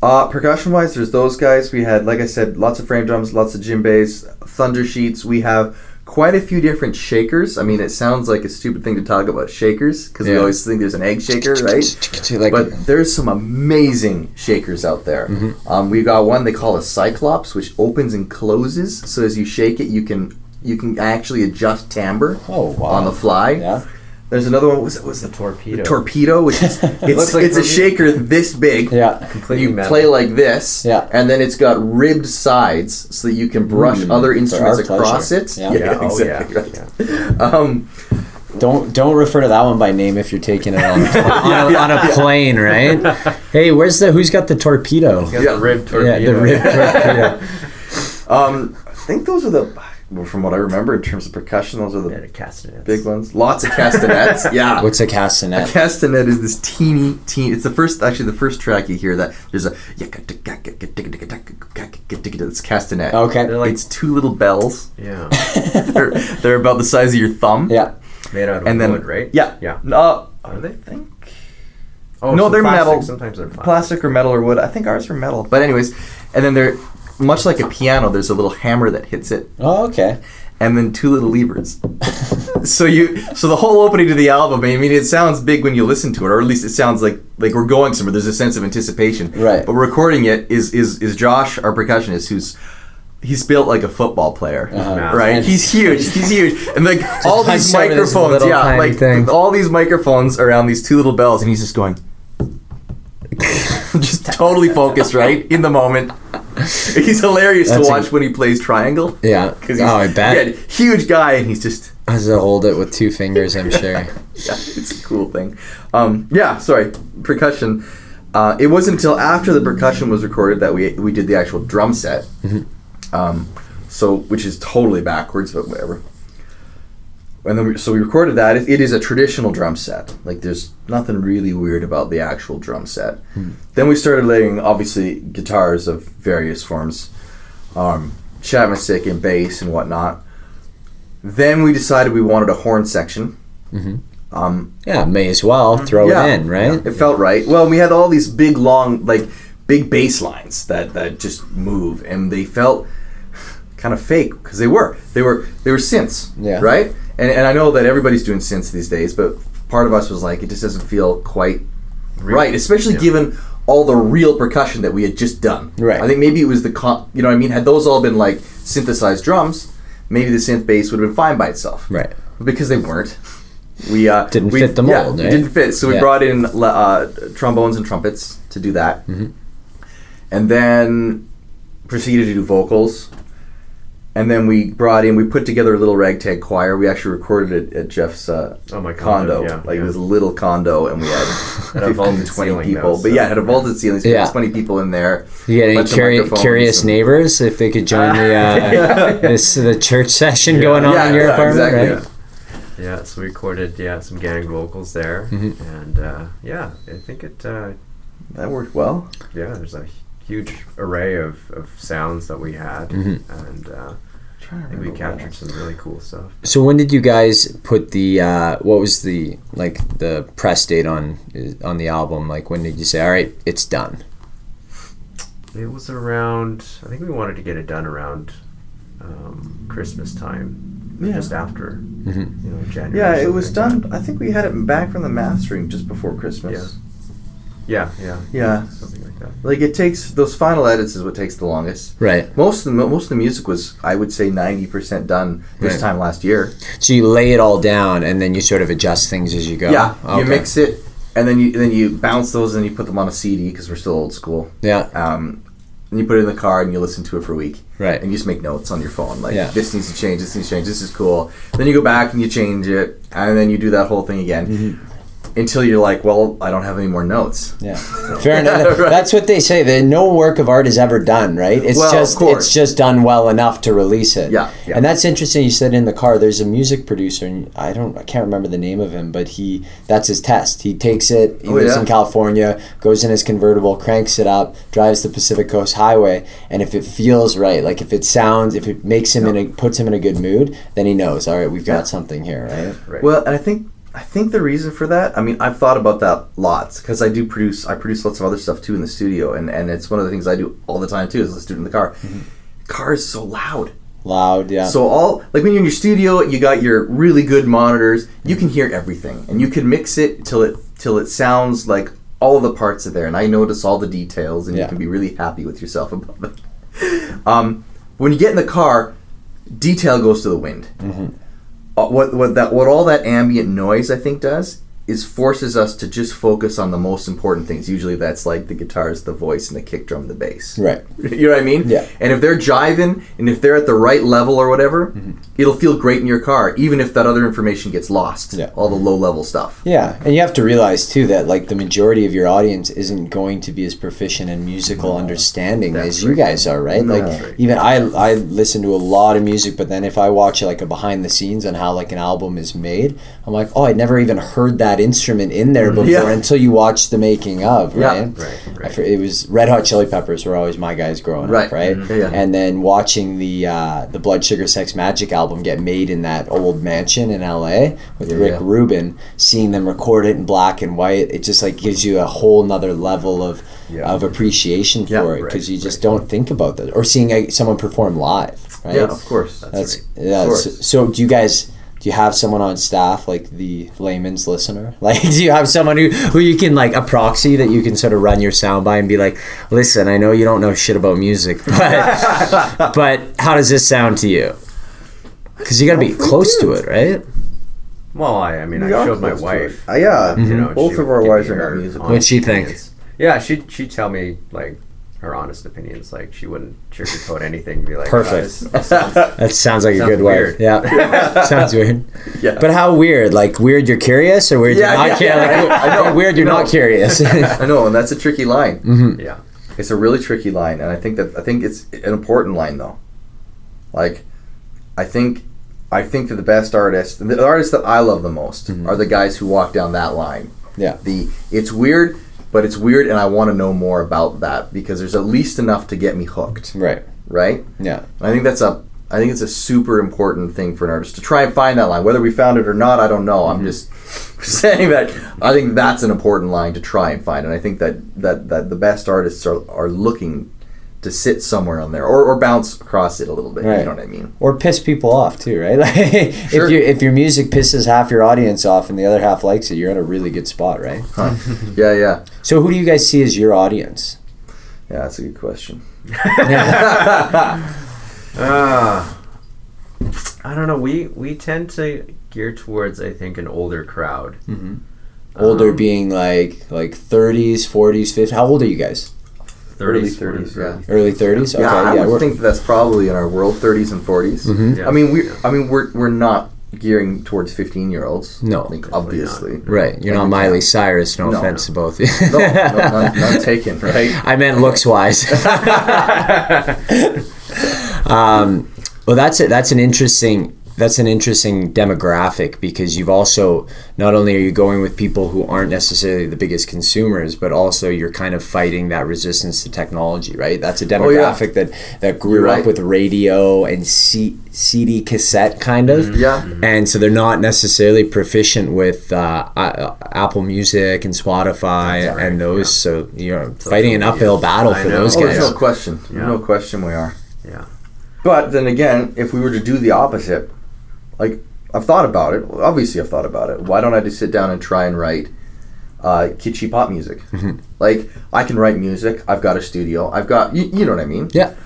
Uh, percussion-wise, there's those guys. We had, like I said, lots of frame drums, lots of djembes, thunder sheets. We have quite a few different shakers. I mean, it sounds like a stupid thing to talk about shakers because yeah. we always think there's an egg shaker, right? Like, but there's some amazing shakers out there. Mm-hmm. Um, we got one they call a cyclops, which opens and closes. So as you shake it, you can you can actually adjust timbre oh, wow. on the fly. Yeah. There's another one. What was the torpedo? The torpedo, which is it's, it like it's a shaker this big. Yeah, completely you metal. Play like this. Yeah, and then it's got ribbed sides so that you can brush mm, other instruments across pleasure. It. Yeah, yeah, yeah exactly. Oh, yeah. Right. Yeah. Um, don't don't refer to that one by name if you're taking it on, on, yeah, yeah, on a plane, yeah. right? Hey, where's the who's got the torpedo? Got yeah, the ribbed torpedo. Yeah, the ribbed torpedo. um, I think those are the. Well, from what I remember in terms of percussion, those are the, yeah, the castanets. Big ones. Lots of castanets. Yeah. What's a castanet? A castanet is this teeny, teeny. It's the first, actually, the first track you hear that there's a. It's castanet. Okay. They're like, it's two little bells. Yeah. they're, they're about the size of your thumb. Yeah. Made out of and wood, then, right? Yeah. Yeah. Uh, are they? Think? Oh, no, so they're plastic. Metal. Sometimes they're plastic. Plastic or metal or wood. I think ours are metal. But anyways, and then they're. Much like a piano, there's a little hammer that hits it. Oh, okay. And then two little levers. so you, so the whole opening to the album, I mean, it sounds big when you listen to it, or at least it sounds like, like we're going somewhere. There's a sense of anticipation. Right. But recording it is is, is Josh, our percussionist, who's he's built like a football player, uh-huh. right? And he's huge. He's huge. And like all these microphones, yeah, like thing. all these microphones around these two little bells, and he's just going, just totally focused, right, in the moment. He's hilarious That's to watch a, when he plays triangle. Yeah. He's, oh, I bet. Yeah, huge guy, and he's just. Has to hold it with two fingers, I'm sure. yeah, it's a cool thing. Um, yeah, sorry, percussion. Uh, it wasn't until after the percussion was recorded that we we did the actual drum set. Mm-hmm. Um, so, which is totally backwards, but whatever. And then we, so we recorded that. It, it is a traditional drum set. Like there's nothing really weird about the actual drum set. Hmm. Then we started laying obviously guitars of various forms, um, Chapman Stick and bass and whatnot. Then we decided we wanted a horn section. Mm-hmm. Um, yeah, may as well throw yeah, it in, right? It yeah. felt right. Well, we had all these big long, like big bass lines that that just move, and they felt kind of fake because they were they were they were synths, yeah. right? And and I know that everybody's doing synths these days, but part of us was like, it just doesn't feel quite real. Right, especially yeah. given all the real percussion that we had just done. Right. I think maybe it was the, comp, you know what I mean? Had those all been like synthesized drums, maybe the synth bass would have been fine by itself. Right. But because they weren't, we uh, didn't we, fit the mold. Yeah, right? Didn't fit. So we yeah. brought in uh, trombones and trumpets to do that, mm-hmm. and then proceeded to do vocals. And then we brought in, we put together a little ragtag choir. We actually recorded it at Jeff's uh, oh my condo. Yeah, like yeah. It was a little condo, and we had fifteen, twenty people. Though, so. But yeah, it had a vaulted ceiling, so yeah. had twenty people in there. You had any curi- curious and... neighbors, if they could join the uh, yeah. this the church session yeah. going on yeah, in your yeah, apartment, exactly. right? Yeah. yeah, so we recorded yeah some gang vocals there. Mm-hmm. And uh, yeah, I think it... Uh, that worked well. Yeah, there's a huge array of, of sounds that we had. Mm-hmm. And... Uh, and we captured some really cool stuff. So when did you guys put the uh, what was the like the press date on on the album? Like when did you say, all right, it's done? It was around, I think we wanted to get it done around um, Christmas time, yeah. just after mm-hmm. you know January. Yeah, it was done. I think we had it back from the mastering just before Christmas. Yeah, yeah, yeah, yeah. Something like that. Like it takes, those final edits is what takes the longest. Right. Most of the most of the music was, I would say, ninety percent done this right. time last year. So you lay it all down, and then you sort of adjust things as you go. Yeah, okay. You mix it, and then you then you bounce those, and you put them on a C D because we're still old school. Yeah. Um, and you put it in the car, and you listen to it for a week. Right. And you just make notes on your phone, like yeah. this needs to change, this needs to change, this is cool. Then you go back and you change it, and then you do that whole thing again. Mm-hmm. Until you're like, well, I don't have any more notes. Yeah, fair enough. Right. That's what they say. That no work of art is ever done, right? It's well, just it's just done well enough to release it. Yeah, yeah. And that's interesting. You said in the car, there's a music producer, and I don't, I can't remember the name of him, but he that's his test. He takes it. He oh, lives yeah. in California, goes in his convertible, cranks it up, drives the Pacific Coast Highway, and if it feels right, like if it sounds, if it makes him yeah. in, a, puts him in a good mood, then he knows. All right, we've got yeah. something here, right? right? Well, and I think. I think the reason for that, I mean, I've thought about that lots because I do produce, I produce lots of other stuff too in the studio, and, and it's one of the things I do all the time too is let's do it in the car. Mm-hmm. The car is so loud. Loud, yeah. So all, like when you're in your studio, you got your really good monitors, mm-hmm. you can hear everything and you can mix it till it till it sounds like all of the parts are there and I notice all the details and yeah. you can be really happy with yourself about it. um, when you get in the car, detail goes to the wind. Mm-hmm. What what that what all that ambient noise I think does is forces us to just focus on the most important things. Usually that's like the guitars, the voice, and the kick drum, the bass. Right. You know what I mean? Yeah. And if they're jiving and if they're at the right level or whatever, mm-hmm. it'll feel great in your car, even if that other information gets lost. Yeah. All the low level stuff. Yeah. And you have to realize too that like the majority of your audience isn't going to be as proficient in musical no. understanding that's as right. you guys are, right? No. Like right. even I I listen to a lot of music, but then if I watch like a behind the scenes on how like an album is made, I'm like, oh, I never even heard that instrument in there before yeah. until you watch the making of, right? Yeah. Right, right. I, it was Red Hot Chili Peppers were always my guys growing right. up, right? Mm-hmm. Yeah. And then watching the uh, the Blood Sugar Sex Magic album get made in that old mansion in L A with yeah. Rick Rubin, seeing them record it in black and white, it just like gives you a whole nother level of yeah. of appreciation yeah, for it because right, you just right. don't think about that. Or seeing a, someone perform live, right? Yeah, of course. That's, that's right. Yeah, of course. So, so do you guys... Do you have someone on staff, like the layman's listener? Like, do you have someone who, who you can, like, a proxy that you can sort of run your sound by and be like, listen, I know you don't know shit about music, but but how does this sound to you? Because you got to be close to it, right? Well, I, I mean, we I showed my wife. Uh, yeah, you know, both of our wives are not musical. What'd she think? Opinions. Yeah, she'd, she'd tell me, like, her honest opinions, like she wouldn't sugarcoat anything. Be like, perfect. Oh, this, this sounds, that sounds like sounds a good weird. Wife. Yeah, sounds weird. Yeah, but how weird? Like weird, you're curious, or weird, yeah, you're not yeah, curious. Yeah, like, I know. Weird, you're no. not curious. I know, and that's a tricky line. Mm-hmm. Yeah, it's a really tricky line, and I think that I think it's an important line though. Like, I think, I think that the best artists, the artists that I love the most, mm-hmm. are the guys who walk down that line. Yeah, the it's weird. But it's weird, and I want to know more about that because there's at least enough to get me hooked. Right. Right? Yeah. I think that's a I think it's a super important thing for an artist to try and find that line. Whether we found it or not, I don't know. Mm-hmm. I'm just saying that I think that's an important line to try and find. And I think that, that, that the best artists are, are looking to sit somewhere on there or, or bounce across it a little bit, right. You know what I mean? Or piss people off too, right? Like, sure. If you if your music pisses half your audience off and the other half likes it, you're in a really good spot, right? Huh. Yeah, yeah. So who do you guys see as your audience? Yeah, that's a good question. Ah. uh. I don't know. We we tend to gear towards, I think, an older crowd. Mm-hmm. Older um, being like like thirties, forties, fifties. How old are you guys? thirties, early thirties, forties, yeah. Early thirties? Okay, yeah, I yeah, would think that's probably in our world, thirties and forties. Mm-hmm. Yeah. I mean, we I mean we're we're not gearing towards fifteen-year-olds. No. I think, obviously. Not. Right. You're and not Miley Cyrus, no, no offense to both of you. No, no not, not taken, right? I meant looks-wise. um, well, that's it. That's an interesting... That's an interesting demographic, because you've also, not only are you going with people who aren't necessarily the biggest consumers, but also you're kind of fighting that resistance to technology, right? That's a demographic oh, yeah. that, that grew right. up with radio and C- CD cassette kind of. Mm-hmm. Yeah. Mm-hmm. And so they're not necessarily proficient with uh, uh, Apple Music and Spotify right. and those. Yeah. So you're so fighting an uphill is. battle I for know. those oh, guys. No question. Yeah. No question we are. Yeah. But then again, if we were to do the opposite, like, I've thought about it. Obviously, I've thought about it. Why don't I just sit down and try and write uh, kitschy pop music? Mm-hmm. Like, I can write music. I've got a studio. I've got... You, you know what I mean? Yeah.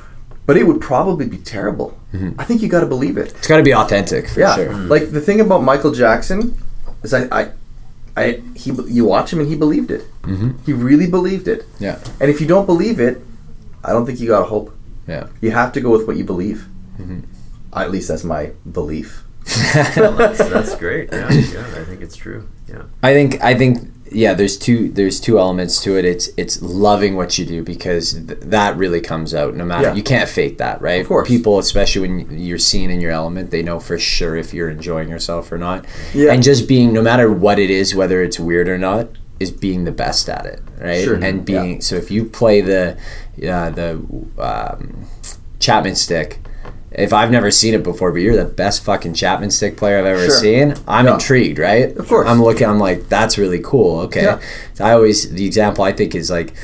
But it would probably be terrible. Mm-hmm. I think you got to believe it. It's got to be authentic, for yeah. sure. Mm-hmm. Like, the thing about Michael Jackson is I... I, I he, you watch him and he believed it. Mm-hmm. He really believed it. Yeah. And if you don't believe it, I don't think you got to hope. Yeah. You have to go with what you believe. Mm-hmm. At least that's my belief. Well, that's, that's great. Yeah, yeah, I think it's true. Yeah, I think I think yeah. There's two there's two elements to it. It's it's loving what you do, because th- that really comes out. No matter yeah. you can't fake that, right? Of course, people, especially when you're seen in your element, they know for sure if you're enjoying yourself or not. Yeah, and just being, no matter what it is, whether it's weird or not, is being the best at it, right? Sure. And being yeah. so if you play the uh, the um, Chapman Stick. If I've never seen it before, but you're the best fucking Chapman Stick player I've ever sure. seen, I'm yeah. intrigued, right? Of course. I'm looking, I'm like, that's really cool, okay. Yeah. So I always, the example I think is like,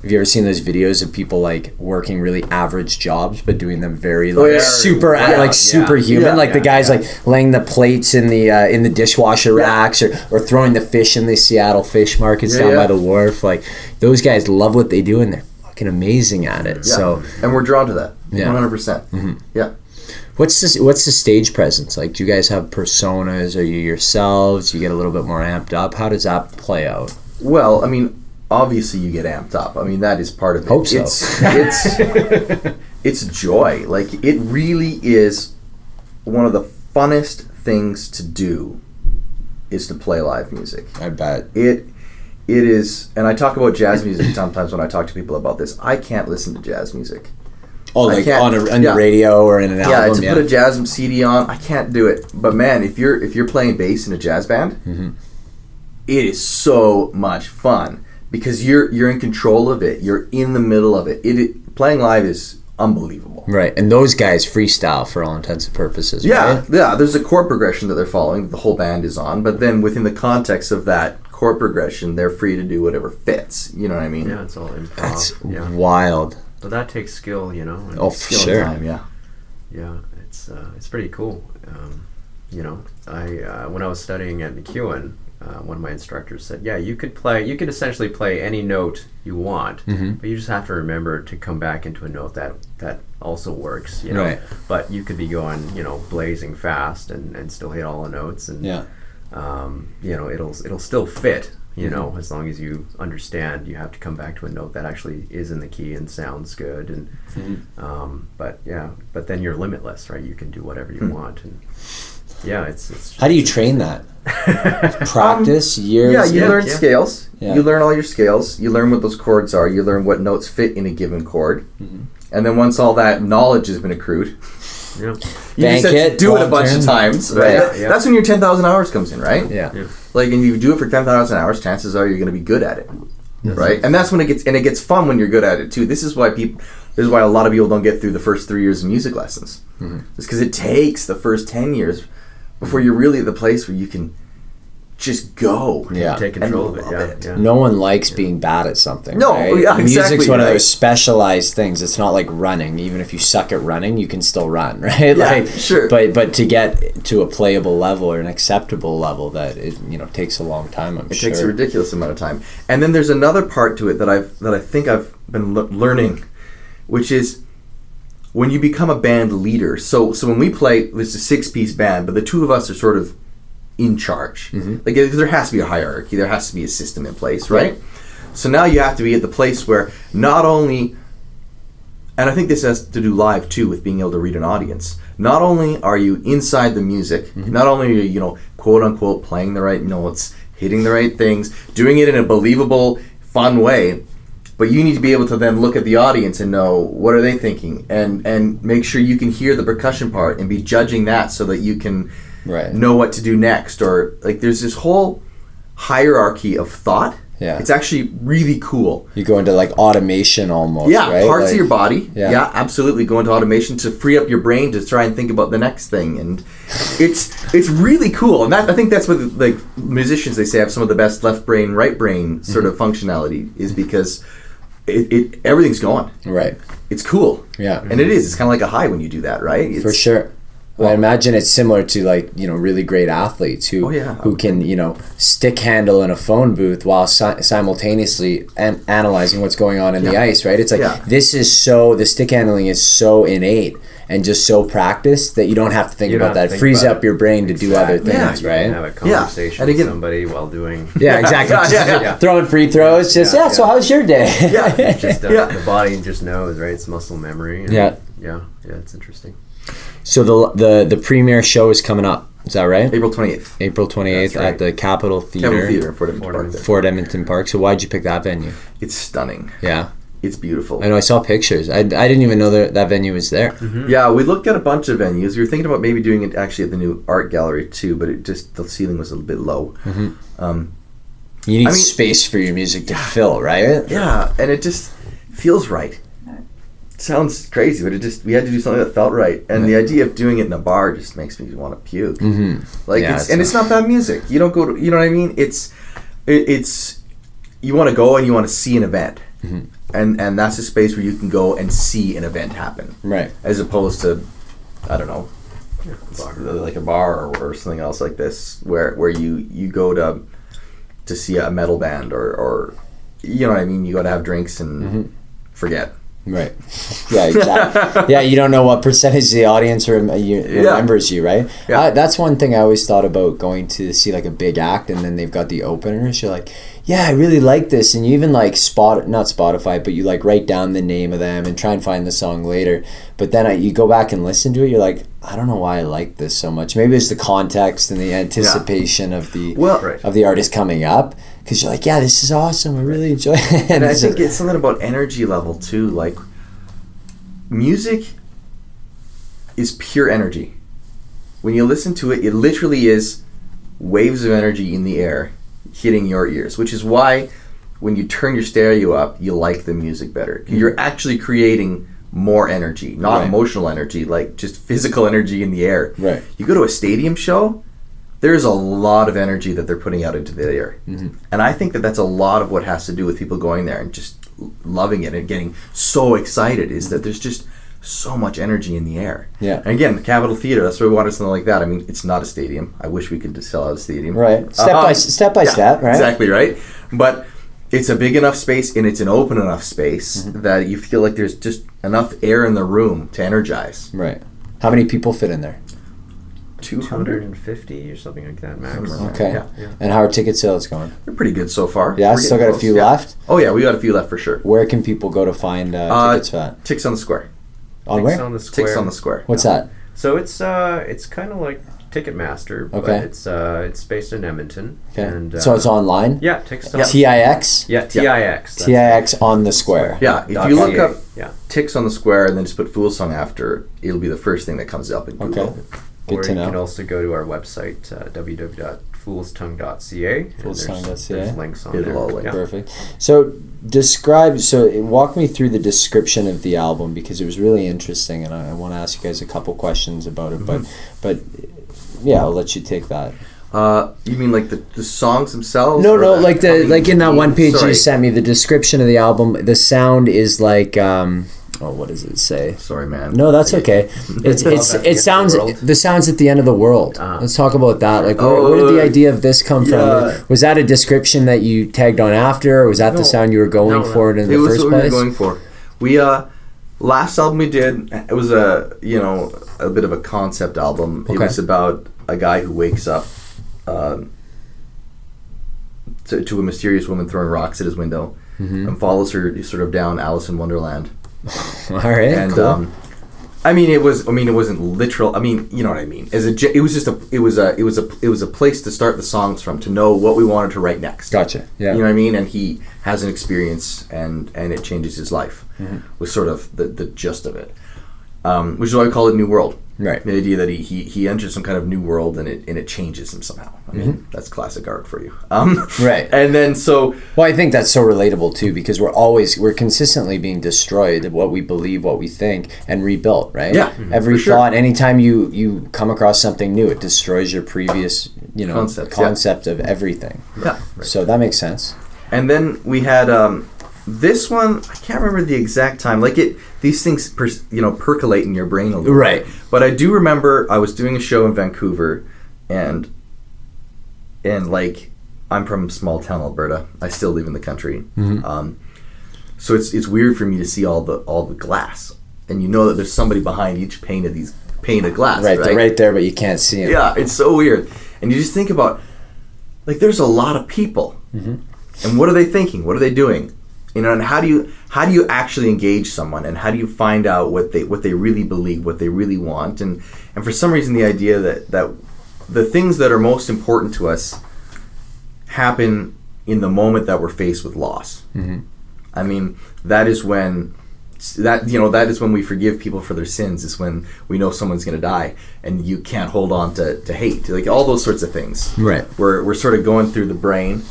have you ever seen those videos of people like working really average jobs, but doing them very like oh, yeah. super, yeah. like superhuman? Yeah. Yeah. Like yeah. the guys yeah. like laying the plates in the uh, in the dishwasher yeah. racks, or, or throwing the fish in the Seattle fish markets yeah, down yeah. by the wharf. Like, those guys love what they do and they're fucking amazing at it. Yeah. So, and we're drawn to that. Yeah, one hundred percent. Mm-hmm. Yeah. What's this, what's the stage presence like? Do you guys have personas? Are you yourselves? Do you get a little bit more amped up? How does that play out? Well, I mean, obviously you get amped up. I mean, that is part of it. Hope so. It's it's, it's joy. Like, it really is one of the funnest things to do is to play live music. I bet. It it is, and I talk about jazz music sometimes when I talk to people about this. I can't listen to jazz music. Oh, like on, a, on yeah. the radio or in an yeah, album. Yeah, to put a jazz C D on, I can't do it. But man, if you're if you're playing bass in a jazz band, mm-hmm. it is so much fun because you're you're in control of it. You're in the middle of it. It, it playing live is unbelievable. Right, and those guys freestyle for all intents and purposes. Yeah, right? yeah. There's a chord progression that they're following that the whole band is on, but then within the context of that chord progression, they're free to do whatever fits. You know what I mean? Yeah, it's all improv. That's yeah. wild. But that takes skill, you know. And oh, skill sure. time, yeah, yeah. It's uh, it's pretty cool. Um, you know, I uh, when I was studying at McEwen, uh, one of my instructors said, "Yeah, you could play. You could essentially play any note you want, mm-hmm. but you just have to remember to come back into a note that that also works. You know, right. But you could be going, you know, blazing fast and, and still hit all the notes, and yeah. um, you know, it'll it'll still fit." You know, as long as you understand, you have to come back to a note that actually is in the key and sounds good. And mm-hmm. um, but yeah, but then you're limitless, right? You can do whatever you mm-hmm. want. And yeah, it's. it's How do you train that? Practice um, years. Yeah, you yeah, learn yeah. scales. Yeah. You learn all your scales. You learn what those chords are. You learn what notes fit in a given chord. Mm-hmm. And then once all that knowledge has been accrued. Yeah. You Bank just it, do it a bunch turn. of times, right? Yeah, yeah. That's when your ten thousand hours comes in, right? Yeah. yeah. Like, and you do it for ten thousand hours, chances are you're going to be good at it, yes. right? And that's when it gets, and it gets fun when you're good at it too. This is why people, this is why a lot of people don't get through the first three years of music lessons. Mm-hmm. It's because it takes the first ten years before you're really at the place where you can just go. Yeah. And take control and of it. Yeah, it. Yeah. No one likes yeah. being bad at something. No, right? yeah, exactly. Music's one right. of those specialized things. It's not like running. Even if you suck at running, you can still run, right? Yeah, like, sure. But but to get to a playable level or an acceptable level, that it you know takes a long time. I'm it sure it takes a ridiculous amount of time. And then there's another part to it that I've that I think I've been l- learning, which is when you become a band leader, so so when we play, it's a six-piece band, but the two of us are sort of in charge. Mm-hmm. Like, there has to be a hierarchy. There has to be a system in place, right? right? So now you have to be at the place where not only, and I think this has to do live too with being able to read an audience, not only are you inside the music, mm-hmm. not only are you, you know, quote-unquote playing the right notes, hitting the right things, doing it in a believable, fun way, but you need to be able to then look at the audience and know what are they thinking, and, and make sure you can hear the percussion part and be judging that so that you can right. know what to do next. Or like there's this whole hierarchy of thought. Yeah, it's actually really cool. You go into like automation almost. Yeah, right? parts like, of your body. Yeah. yeah, absolutely. Go into automation to free up your brain to try and think about the next thing, and it's it's really cool. And that, I think that's what like musicians, they say, have some of the best left brain, right brain sort mm-hmm. of functionality, is because it, it everything's going right. It's cool. Yeah, and it is. It's kind of like a high when you do that, right? It's, for sure. Well, I imagine it's similar to like, you know, really great athletes who oh, yeah. who can, you know, stick handle in a phone booth while si- simultaneously an- analyzing what's going on in yeah. the ice, right? It's like yeah. this is so, the stick handling is so innate and just so practiced that you don't have to think you about that. Think frees about up it. Your brain to exactly. do other things, yeah. right? You can have a conversation yeah. and again, with somebody while doing... Yeah, exactly. yeah, yeah, yeah. Throwing free throws, just, yeah, yeah, yeah. so how was your day? yeah. Just, uh, yeah. The body just knows, right? It's muscle memory. And, yeah. Yeah, yeah, it's interesting. So the the the premiere show is coming up. Is that right? April twenty-eighth. April twenty-eighth right. at the Capitol Theater. Capitol Theater, Fort Edmonton Park. Fort Edmonton Park. So why'd you pick that venue? It's stunning. Yeah. It's beautiful. I know. I saw pictures. I, I didn't even know that that venue was there. Mm-hmm. Yeah, we looked at a bunch of venues. We were thinking about maybe doing it actually at the new art gallery too, but it just the ceiling was a little bit low. Mm-hmm. Um, you need I mean, space for your music to yeah, fill, right? Yeah, and it just feels right. Sounds crazy, but it just we had to do something that felt right, and yeah. the idea of doing it in a bar just makes me want to puke. Mm-hmm. Like, yeah, it's, it's and not... it's not bad music. You don't go to, you know what I mean? It's, it, it's, you want to go and you want to see an event, mm-hmm. and and that's a space where you can go and see an event happen, right? As opposed to, I don't know, like a bar or, or something else like this, where where you, you go to to see a metal band or or, you know what I mean? You got to have drinks and mm-hmm. forget. Right. Yeah, exactly. yeah, you don't know what percentage of the audience rem- you, remembers yeah. you, right? Yeah. I, that's one thing I always thought about going to see like a big act and then they've got the openers. You're like, yeah, I really like this. And you even like spot, not Spotify, but you like write down the name of them and try and find the song later. But then I, you go back and listen to it. You're like, I don't know why I like this so much. Maybe it's the context and the anticipation yeah. of the well, right. of the artist coming up. Because you're like, yeah, this is awesome. I really enjoy it. And I think it's something about energy level, too. Like, music is pure energy. When you listen to it, it literally is waves of energy in the air hitting your ears, which is why when you turn your stereo up, you like the music better. You're actually creating more energy, not right. emotional energy, like just physical energy in the air. Right. You go to a stadium show... There's a lot of energy that they're putting out into the air. Mm-hmm. And I think that that's a lot of what has to do with people going there and just loving it and getting so excited, is that there's just so much energy in the air. Yeah. And again, the Capitol Theater, that's where we wanted something like that. I mean, it's not a stadium. I wish we could sell out a stadium. Right. Step uh-huh. by step, by yeah, step, right? Exactly, right? But it's a big enough space and it's an open enough space mm-hmm. that you feel like there's just enough air in the room to energize. Right. How many people fit in there? two hundred fifty or something like that max. Okay. Yeah, yeah. And how are ticket sales going? They're pretty good so far. Yeah, we're still got close. a few yeah. left? Oh yeah, we got a few left for sure. Where can people go to find uh, uh, tickets for that? Tix on the Square. On Tix where? On the Square. Tix on the Square. What's yeah. that? So it's uh, it's kind of like Ticketmaster, but okay. it's uh, it's based in Edmonton. Okay. And, uh, so it's online? Yeah, Tix on the Square. T I X? Yeah, T I X. T I X on the Square. Yeah, if you look up Tix on the Square and then just put Fool's Tongue after, it'll be the first thing that comes up in Google. Good or to you know. can also go to our website, uh, w w w dot foolstongue dot c a. Foolstongue dot c a. There's links on It'll there. All like yeah. Perfect. So describe, so walk me through the description of the album, because it was really interesting, and I, I want to ask you guys a couple questions about it, mm-hmm. but but yeah, I'll let you take that. Uh, you mean like the, the songs themselves? No, no, like the like in that one page Sorry. you sent me, the description of the album, the sound is like... Um, Oh, what does it say? Sorry, man. No, that's okay. It's it's it sounds the sounds at the end of the world. Uh-huh. Let's talk about that. Like, where, oh, where did the idea of this come yeah. from? Was that a description that you tagged on after, or was that no, the sound you were going no, for in it the was first what place? We were going for. We uh, last album we did, it was a, you know, a bit of a concept album. Okay. It was about a guy who wakes up uh, to, to a mysterious woman throwing rocks at his window, mm-hmm. and follows her sort of down Alice in Wonderland. All right, and cool. um, I mean, it was. I mean, it wasn't literal. I mean, you know what I mean. As a, it was just a. It was a. It was a. It was a place to start the songs from, to know what we wanted to write next. Gotcha. Yeah. You know what I mean. And he has an experience, and, and it changes his life. Mm-hmm. Was sort of the, the gist of it, um, which is why we call it New World. Right. The idea that he, he, he enters some kind of new world, and it and it changes him somehow. I mean, mm-hmm. that's classic art for you. Um, right. And then so... Well, I think that's so relatable, too, because we're always, we're consistently being destroyed of what we believe, what we think, and rebuilt, right? Yeah. Mm-hmm. Every for thought, sure. Anytime you, you come across something new, it destroys your previous, you know, concept, concept yeah. of everything. Yeah. Right. So that makes sense. And then we had... Um, This one, I can't remember the exact time. Like it, these things, pers- you know, percolate in your brain a little right. bit. Right. But I do remember I was doing a show in Vancouver, and and like I'm from small town Alberta. I still live in the country, mm-hmm. um, so it's it's weird for me to see all the all the glass, and you know that there's somebody behind each pane of these pane of glass. Right, right? They're right there, but you can't see them. Yeah, it's so weird. And you just think about, like, there's a lot of people, mm-hmm. and what are they thinking? What are they doing? You know, and how do you how do you actually engage someone, and how do you find out what they what they really believe, what they really want, and and for some reason the idea that, that the things that are most important to us happen in the moment that we're faced with loss. Mm-hmm. I mean, that is when that you know that is when we forgive people for their sins. Is when we know someone's going to die, and you can't hold on to, to hate, like all those sorts of things. Right. We're we're sort of going through the brain,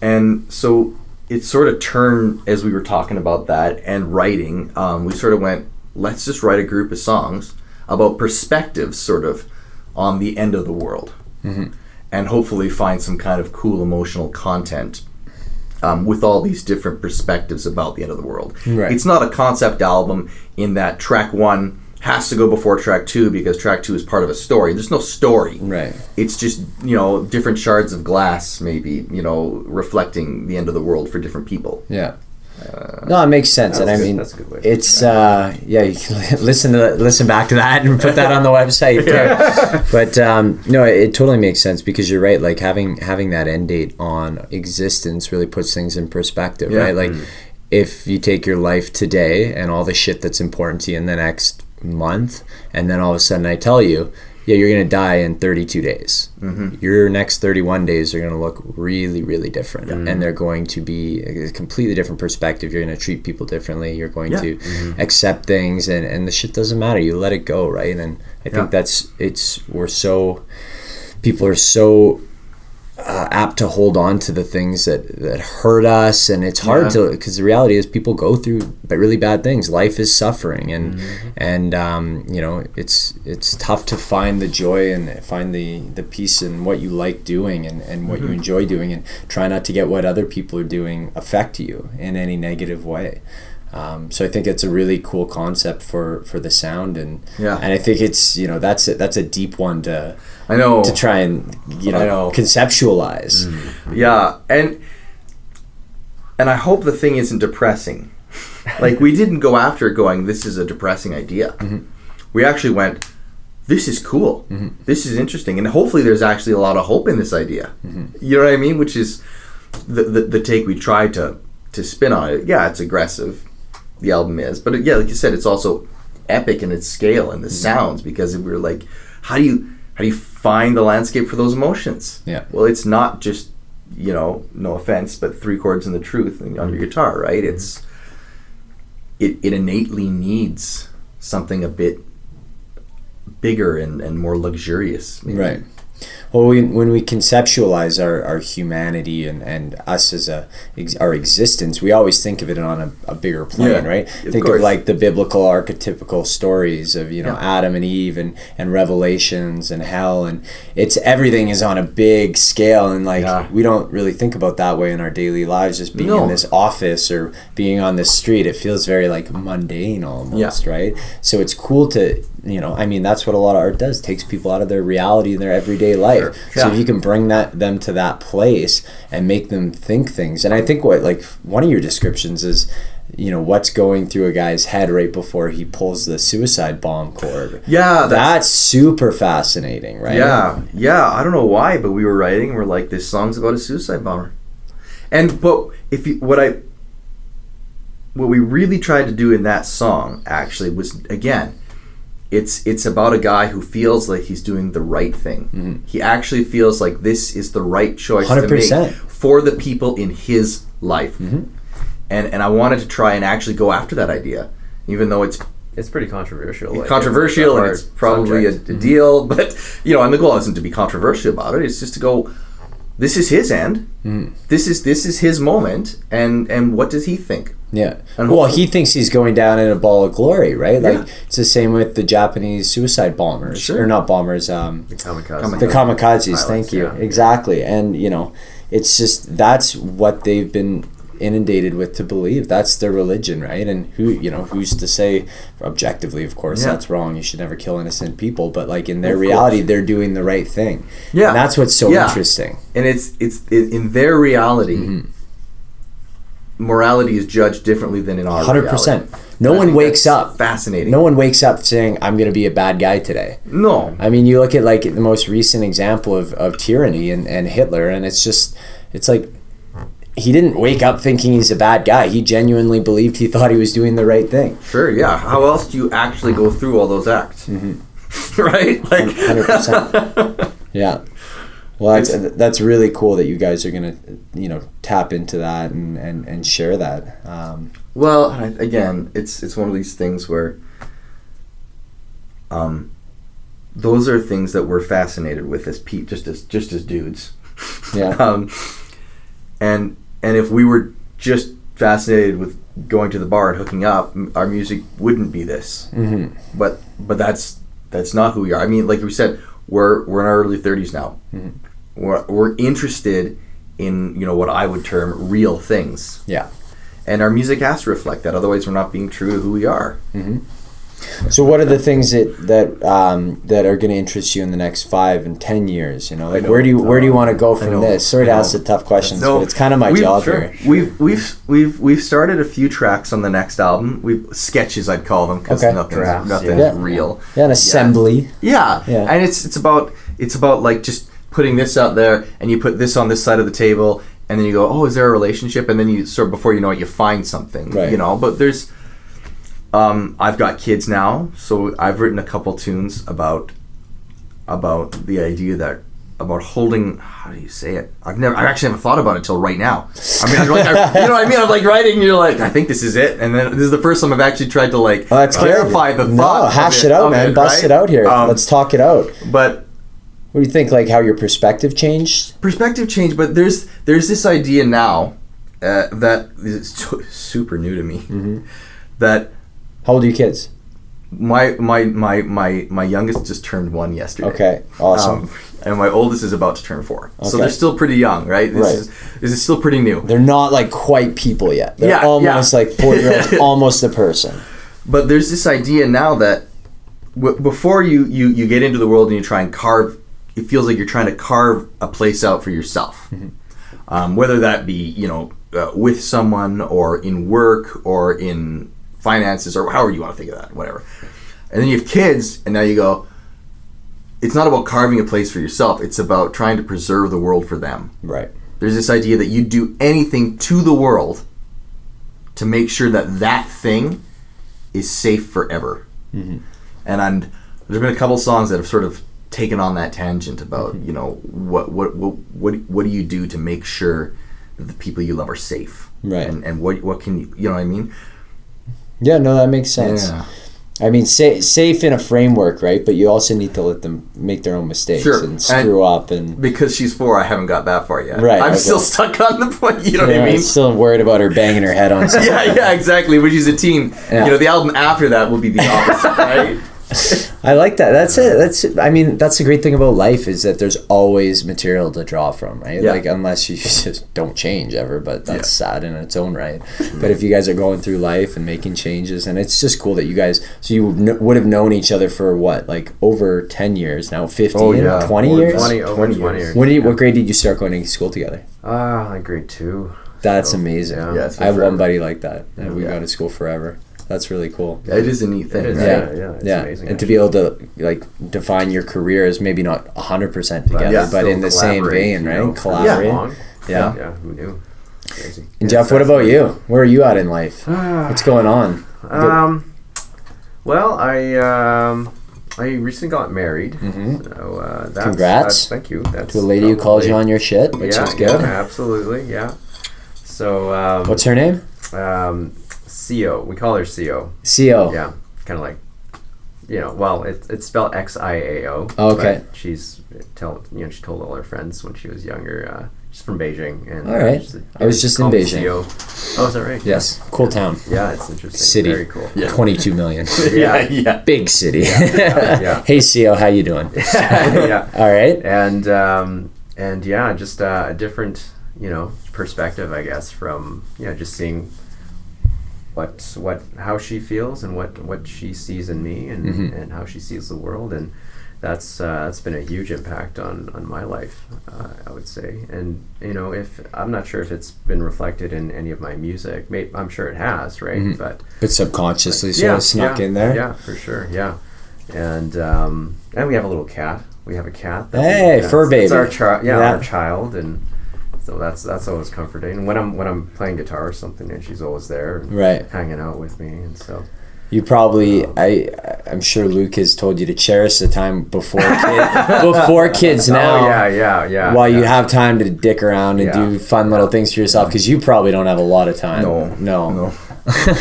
and so. It sort of turned, as we were talking about that and writing, um, we sort of went, let's just write a group of songs about perspectives sort of on the end of the world, mm-hmm. and hopefully find some kind of cool emotional content um, with all these different perspectives about the end of the world. Right. It's not a concept album in that track one has to go before track two because track two is part of a story. There's no story. Right. It's just, you know, different shards of glass maybe, you know, reflecting the end of the world for different people. Yeah. Uh, no, it makes sense. And I mean, that's a good way. It's, uh, yeah, you can listen to that, listen back to that and put that on the website. Yeah. But um, no, it, it totally makes sense because you're right. Like having, having that end date on existence really puts things in perspective, yeah. right? Like mm-hmm. if you take your life today and all the shit that's important to you in the next month, and then all of a sudden I tell you, yeah, you're gonna die in thirty-two days. Mm-hmm. Your next thirty-one days are gonna look really, really different, yeah. and they're going to be a completely different perspective. You're gonna treat people differently. You're going yeah. to mm-hmm. accept things, and and the shit doesn't matter. You let it go, right? And I think yeah. that's it's we're so people are so. Uh, apt to hold on to the things that, that hurt us, and it's hard yeah. to because the reality is people go through really bad things. Life is suffering, and mm-hmm. and um, you know it's it's tough to find the joy and find the, the peace in what you like doing and, and what mm-hmm. you enjoy doing, and try not to get what other people are doing affect you in any negative way. Um, so I think it's a really cool concept for, for the sound, and yeah. and I think it's you know that's a, that's a deep one to I know to try and you know, know. conceptualize. Mm. Yeah, and and I hope the thing isn't depressing. Like we didn't go after it going, this is a depressing idea. Mm-hmm. We actually went, this is cool. Mm-hmm. This is interesting, and hopefully there's actually a lot of hope in this idea. Mm-hmm. You know what I mean? Which is the the, the take we tried to to spin on it. Yeah, it's aggressive. The album is, but yeah, like you said, it's also epic in its scale and the sounds, because we were like, how do you how do you find the landscape for those emotions? Yeah. Well, it's not just, you know, no offense, but three chords and the truth on mm-hmm. your guitar, right? Mm-hmm. It's it it innately needs something a bit bigger and, and more luxurious, maybe. Right. Well, we, when we conceptualize our, our humanity and, and us as a our existence, we always think of it on a, a bigger plane, yeah, right? Of think course. Of like the biblical archetypical stories of, you know, yeah. Adam and Eve and, and Revelations and hell, and it's everything is on a big scale, and like yeah. we don't really think about that way in our daily lives. Just being no. in this office or being on this street, it feels very like mundane almost, yeah. right? So it's cool to, you know, I mean, that's what a lot of art does. It takes people out of their reality and their everyday life. Sure. Yeah. So if you can bring that them to that place and make them think things, and I think what like one of your descriptions is you know, what's going through a guy's head right before he pulls the suicide bomb cord. Yeah. That's, that's super fascinating, right? Yeah. Yeah. I don't know why, but we were writing and we're like, this song's about a suicide bomber. And, but if you, what I, what we really tried to do in that song actually was, again, it's, it's about a guy who feels like he's doing the right thing. Mm-hmm. He actually feels like this is the right choice one hundred percent to make for the people in his life. Mm-hmm. And and I wanted to try and actually go after that idea, even though it's it's pretty controversial. It's like, controversial, it's and it's probably a, a deal. Mm-hmm. But you know, and the goal isn't to be controversial about it. It's just to go, this is his end. Mm. This is this is his moment. And and what does he think? Yeah. And well, he thinks he's going down in a ball of glory, right? Yeah. Like it's the same with the Japanese suicide bombers, sure. or not bombers. Um, the kamikazes. The kamikazes. Pilots, thank you. Yeah. Exactly. And you know, it's just that's what they've been inundated with to believe. That's their religion, right? And who, you know, who's to say objectively, of course, yeah. that's wrong. You should never kill innocent people, but like in their of reality course. They're doing the right thing. Yeah. And that's what's so yeah. interesting. And it's it's it, in their reality mm-hmm. morality is judged differently than in our one hundred percent. No I one wakes up fascinating. No one wakes up saying I'm going to be a bad guy today. No. I mean, you look at like the most recent example of of tyranny and and Hitler, and it's just it's like he didn't wake up thinking he's a bad guy. He genuinely believed he thought he was doing the right thing. Sure, yeah. How else do you actually go through all those acts? Mm-hmm. Right? Like one hundred percent. Yeah. Well, that's, that's really cool that you guys are going to, you know, tap into that and, and, and share that. Um, well, again, it's it's one of these things where um, those are things that we're fascinated with as pe- just as just as dudes. Yeah. um, and And if we were just fascinated with going to the bar and hooking up, our music wouldn't be this. Mm-hmm. But but that's that's not who we are. I mean, like we said, we're we're in our early thirties now. Mm-hmm. We're we're interested in, you know, what I would term real things. Yeah. And our music has to reflect that. Otherwise, we're not being true to who we are. Mm-hmm. So, what are the things that that um, that are going to interest you in the next five and ten years? You know, like where do you where do you want to go from this? Sorry to ask the tough questions, no, but it's kind of my we've, job sure. here. We've we've we've we've started a few tracks on the next album. We've sketches, I'd call them, because okay. nothing Perhaps, nothing's yeah. real. Yeah, an assembly. Yeah. Yeah. yeah, and it's it's about it's about like just putting this out there, and you put this on this side of the table, and then you go, oh, is there a relationship? And then you sort of before you know it, you find something, right. you know. But there's Um, I've got kids now, so I've written a couple tunes about about the idea that about holding. How do you say it? I've never. I actually haven't thought about it until right now. I mean, I'm like, I, you know what I mean? I'm like writing, and you're like, I think this is it, and then this is the first time I've actually tried to like oh, clarify the thought. No, hash it, it out, man. It, Bust right? it out here. Um, Let's talk it out. But what do you think? Like how your perspective changed? Perspective changed, but there's there's this idea now uh, that is t- super new to me. Mm-hmm. That. How old are your kids? My my my my my youngest just turned one yesterday. Okay, awesome. Um, and my oldest is about to turn four. Okay. So they're still pretty young, right? This right. is this is still pretty new. They're not like quite people yet. They're yeah, almost yeah. like four-year-olds, almost a person. But there's this idea now that w- before you, you you get into the world and you try and carve, it feels like you're trying to carve a place out for yourself. Mm-hmm. Um, whether that be, you know, uh, with someone or in work or in finances or however you want to think of that, whatever. And then you have kids, and now you go, it's not about carving a place for yourself, it's about trying to preserve the world for them. Right. There's this idea that you do anything to the world to make sure that that thing is safe forever. Mm-hmm. And I'm, there's been a couple songs that have sort of taken on that tangent about, mm-hmm. you know, what, what what what what do you do to make sure that the people you love are safe? Right. And, and what what can you, you know what I mean? Yeah, no, that makes sense. Yeah. I mean, sa- safe in a framework, right? But you also need to let them make their own mistakes sure. and screw and up. And because she's four, I haven't got that far yet. Right, I'm okay. still stuck on the point. You know yeah, what I mean? I'm still worried about her banging her head on something. yeah, yeah, exactly. When she's a teen, yeah. you know, the album after that will be the opposite, right? I like that. That's it. That's it. I mean, that's the great thing about life is that there's always material to draw from, right? Yeah. Like unless you just don't change ever, but that's yeah. sad in its own right. But if you guys are going through life and making changes, and it's just cool that you guys, so you would have known each other for what, like over ten years now, fifteen, oh, yeah. twenty, years? twenty, over twenty years? twenty years. When did you, yeah. What grade did you start going to school together? Ah, uh, like grade two. That's so amazing. Yeah, yeah, I have forever. one buddy like that. And yeah. we yeah. go to school forever. That's really cool. Yeah, it is a neat thing. It is, right? Yeah, yeah, yeah. It's yeah. amazing, and actually. to be able to like define your career as maybe not a hundred percent together, yeah, but in the same vein, right? You know, collaborate. Yeah. Yeah. yeah. Who knew? Crazy. And yeah, Jeff, what about you? Where are you at in life? Uh, What's going on? Um, well, I um, I recently got married. Mm-hmm. So uh, that's, congrats! That's, thank you. That's to a lady who calls you on your shit, which yeah, is good. Yeah, absolutely, yeah. So. Um, What's her name? Um. C O We call her C O C O Yeah. Kind of like, you know, well, it, it's spelled X I A O Okay. She's, tell, you know, she told all her friends when she was younger. Uh, she's from Beijing. And all right. She's, I was just in Beijing. C O Oh, is that right? Yes. Cool town. Yeah, it's interesting. City. Very cool. Yeah. twenty-two million yeah. yeah. Big city. Yeah. yeah. Hey, C O, how you doing? yeah. All right. And, um, and yeah, just uh, a different, you know, perspective, I guess, from, you know, just seeing... What what how she feels and what, what she sees in me and, mm-hmm. and how she sees the world, and that's uh, that's been a huge impact on, on my life, uh, I would say. And you know, if I'm not sure if it's been reflected in any of my music, maybe, I'm sure it has, right? Mm-hmm. But but subconsciously, but, sort yeah, of snuck yeah, in there. Yeah, for sure. Yeah, and um, and we have a little cat. We have a cat. That hey, we, fur baby. It's our child. Yeah, yeah, our child and. So that's that's always comforting. And when I'm when I'm playing guitar or something, and she's always there, and right, hanging out with me, and so. You probably, um, I I'm sure Luke has told you to cherish the time before kid, before kids now. Oh, yeah, yeah, yeah. While yeah. you have time to dick around and yeah. do fun little things for yourself, because you probably don't have a lot of time. No, no, no.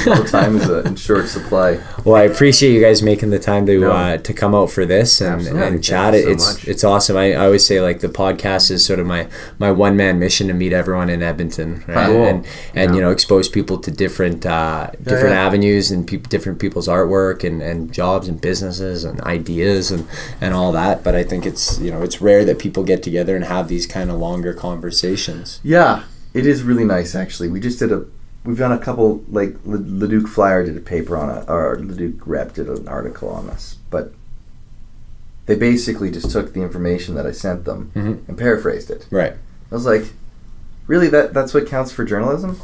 Well, time is in short supply. Well, I appreciate you guys making the time to no. uh, to come out for this and, and chat. It, so it's much. it's awesome. I, I always say like the podcast is sort of my, my one man mission to meet everyone in Edmonton, right? Cool. And and yeah. you know, expose people to different uh, different yeah, yeah. avenues and pe- different people's artwork and, and jobs and businesses and ideas and, and all that. But I think it's you know it's rare that people get together and have these kind of longer conversations. Yeah, it is really nice actually. We just did a. We've done a couple, like, Leduc Flyer did a paper on it, or Leduc Rep did an article on us, but they basically just took the information that I sent them mm-hmm. and paraphrased it. Right. I was like, really, that that's what counts for journalism?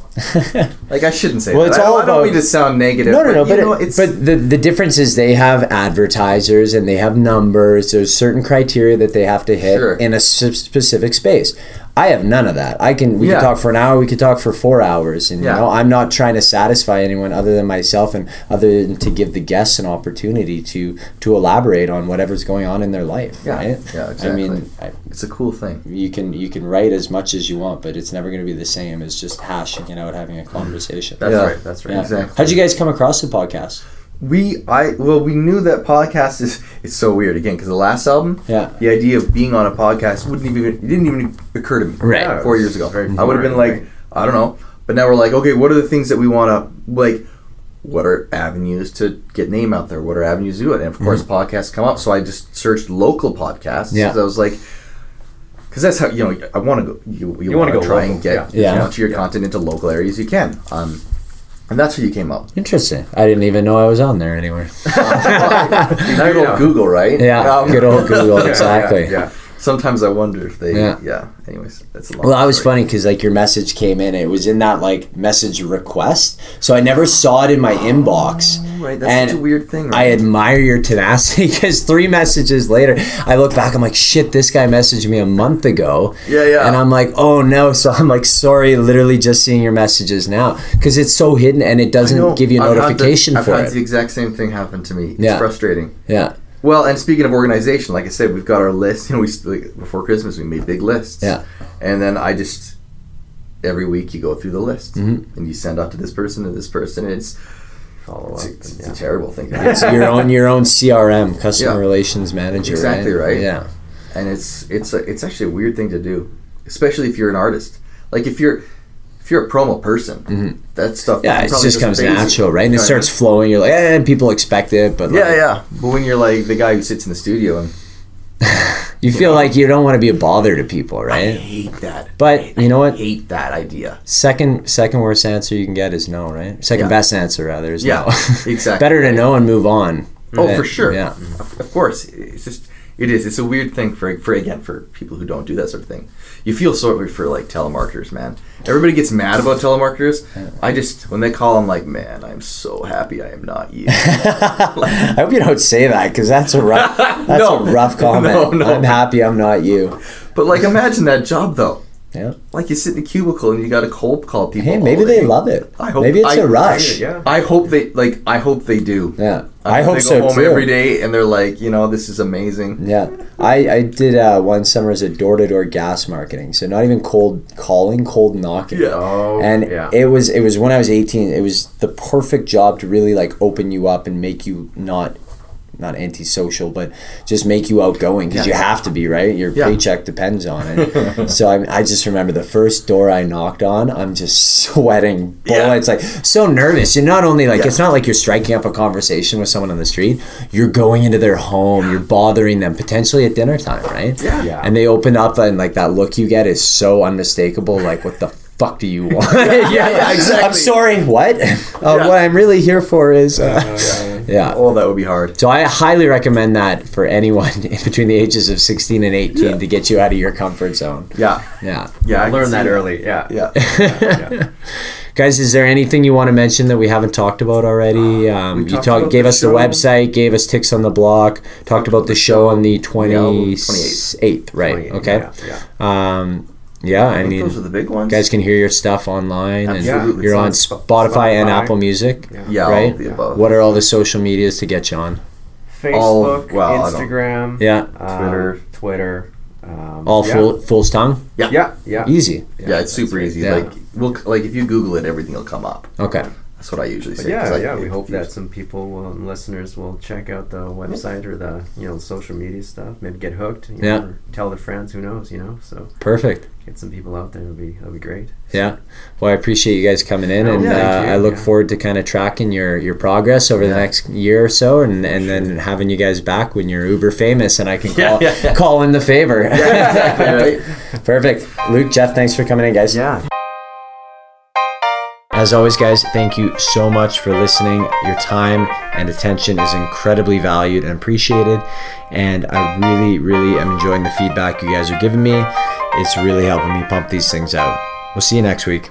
Like, I shouldn't say well, that. It's I, all I don't about, mean to sound negative. No, no, no, but, but, know, it, but the, the difference is they have advertisers and they have numbers. There's certain criteria that they have to hit sure. in a specific space. I have none of that. I can we yeah. can talk for an hour, we could talk for four hours. And yeah. you know, I'm not trying to satisfy anyone other than myself and other than to give the guests an opportunity to to elaborate on whatever's going on in their life. Yeah. Right? Yeah, exactly. I mean I, it's a cool thing. You can you can write as much as you want, but it's never gonna be the same as just hashing it out, having a conversation. That's yeah. right, that's right. Yeah. Exactly. How'd you guys come across the podcast? We I well we knew that podcast is it's so weird again because the last album yeah the idea of being on a podcast wouldn't even it didn't even occur to me right yeah, four years ago I would have been like I don't know but now we're like okay what are the things that we want to like what are avenues to get name out there what are avenues to do it and of course mm-hmm. podcasts come up so I just searched local podcasts yeah so I was like. Because that's how, you know, I want to go, you, you, you want to try local. And get yeah. you know, to your yeah. content into local areas you can. Um, and that's where you came up. Interesting. I didn't even know I was on there anywhere. uh, well, good old Google, right? Yeah, um, good old Google, exactly. Yeah, yeah, yeah. Sometimes I wonder if they, yeah. yeah. Anyways, that's a long well, story. I was funny because, like, your message came in. It was in that, like, message request. So I never saw it in my oh. inbox. Right, that's and such a weird thing. Right? I admire your tenacity because three messages later, I look back. I'm like, shit, this guy messaged me a month ago. Yeah, yeah. And I'm like, oh no. So I'm like, sorry, literally just seeing your messages now because it's so hidden and it doesn't give you a notification the, for it. I've had it. The exact same thing happen to me. It's yeah. frustrating. Yeah. Well, and speaking of organization, like I said, we've got our list. You know, we like, before Christmas we made big lists. Yeah. And then I just every week you go through the list mm-hmm. and you send out to this person and this person. And it's. It's, it's, it's yeah. a terrible thing. It's your own your own C R M, customer yeah. relations manager. Exactly right? right. Yeah, and it's it's a, it's actually a weird thing to do, especially if you're an artist. Like if you're if you're a promo person, mm-hmm. that stuff. Yeah, it just comes natural, right? And it starts flowing. You're like, eh, and people expect it, but like, yeah, yeah. But when you're like the guy who sits in the studio and. You feel yeah. like you don't want to be a bother to people, right? I hate that. But hate, you know what? I hate that idea. Second second worst answer you can get is no, right? Second yeah. best answer, rather, is yeah, no. Yeah, exactly. Better to know and move on. Oh, than, for sure. Yeah. Of course. It's just, It is. It's a weird thing for, for again, for people who don't do that sort of thing. You feel sorry for, like, telemarketers, man. Everybody gets mad about telemarketers. I just, when they call, I'm like, man, I'm so happy I am not you. Like, I hope you don't say that, because that's a rough, that's no, a rough comment. No, no. I'm happy I'm not you. But, like, imagine that job, though. Yeah. Like, you sit in a cubicle and you got to cold call people. Hey, maybe they love it. I hope maybe it's I, a rush. I, yeah. I hope they like. I hope they do. Yeah. I, I hope they go so home too. Every day, and they're like, you know, this is amazing. Yeah. I I did uh, one summer as a door to door gas marketing, so not even cold calling, cold knocking. Yeah. Oh, and yeah. it was it was when I was eighteen. It was the perfect job to really like open you up and make you not. not antisocial, but just make you outgoing because yeah. you have to be, right? Your yeah. paycheck depends on it. So I, I just remember the first door I knocked on, I'm just sweating bullets, yeah. like so nervous. You're not only like, yeah. it's not like you're striking up a conversation with someone on the street. You're going into their home, yeah. you're bothering them potentially at dinner time, right? Yeah. yeah. And they open up and like that look you get is so unmistakable. Like what the fuck do you want? yeah, yeah, yeah, exactly. I'm sorry, what? Uh, yeah. What I'm really here for is... Uh, yeah, yeah, yeah. Yeah. Oh, that would be hard. So I highly recommend that for anyone between the ages of sixteen and eighteen yeah. to get you out of your comfort zone. Yeah. Yeah. Yeah. I learned that early. Yeah. Yeah. yeah. yeah. Guys, is there anything you want to mention that we haven't talked about already? Uh, um, you talk, gave the us show. The website, gave us Tix on the Block, talked, talked about the show on the twenty-eighth, right? Okay. Yeah. yeah. Um, Yeah, I, I mean, those are the big ones. You guys can hear your stuff online, and yeah, you're on Spotify, Spotify and Apple Music, yeah, yeah right? All the above. What are all the social medias to get you on? Facebook, all, well, Instagram, yeah, um, Twitter, Twitter. Um, all yeah. full, Fool's Tongue. Yeah, yeah, yeah. Easy. Yeah, yeah it's super easy. Yeah. Like, we'll, like if you Google it, everything will come up. Okay. That's what I usually say. But yeah, yeah. I, we hope that some people, will, listeners, will check out the website or the you know the social media stuff. Maybe get hooked. You yeah. know, or tell their friends. Who knows? You know. So perfect. Get some people out there. It'll be it'll be great. So. Yeah. Well, I appreciate you guys coming in, oh, and yeah, uh, you, I look yeah. forward to kind of tracking your, your progress over yeah. the next year or so, and, and sure. then having you guys back when you're uber famous, and I can call yeah, yeah. call in the favor. Yeah, exactly. Right. Perfect. Luke, Jeff, thanks for coming in, guys. Yeah. As always, guys, thank you so much for listening. Your time and attention is incredibly valued and appreciated. And I really, really am enjoying the feedback you guys are giving me. It's really helping me pump these things out. We'll see you next week.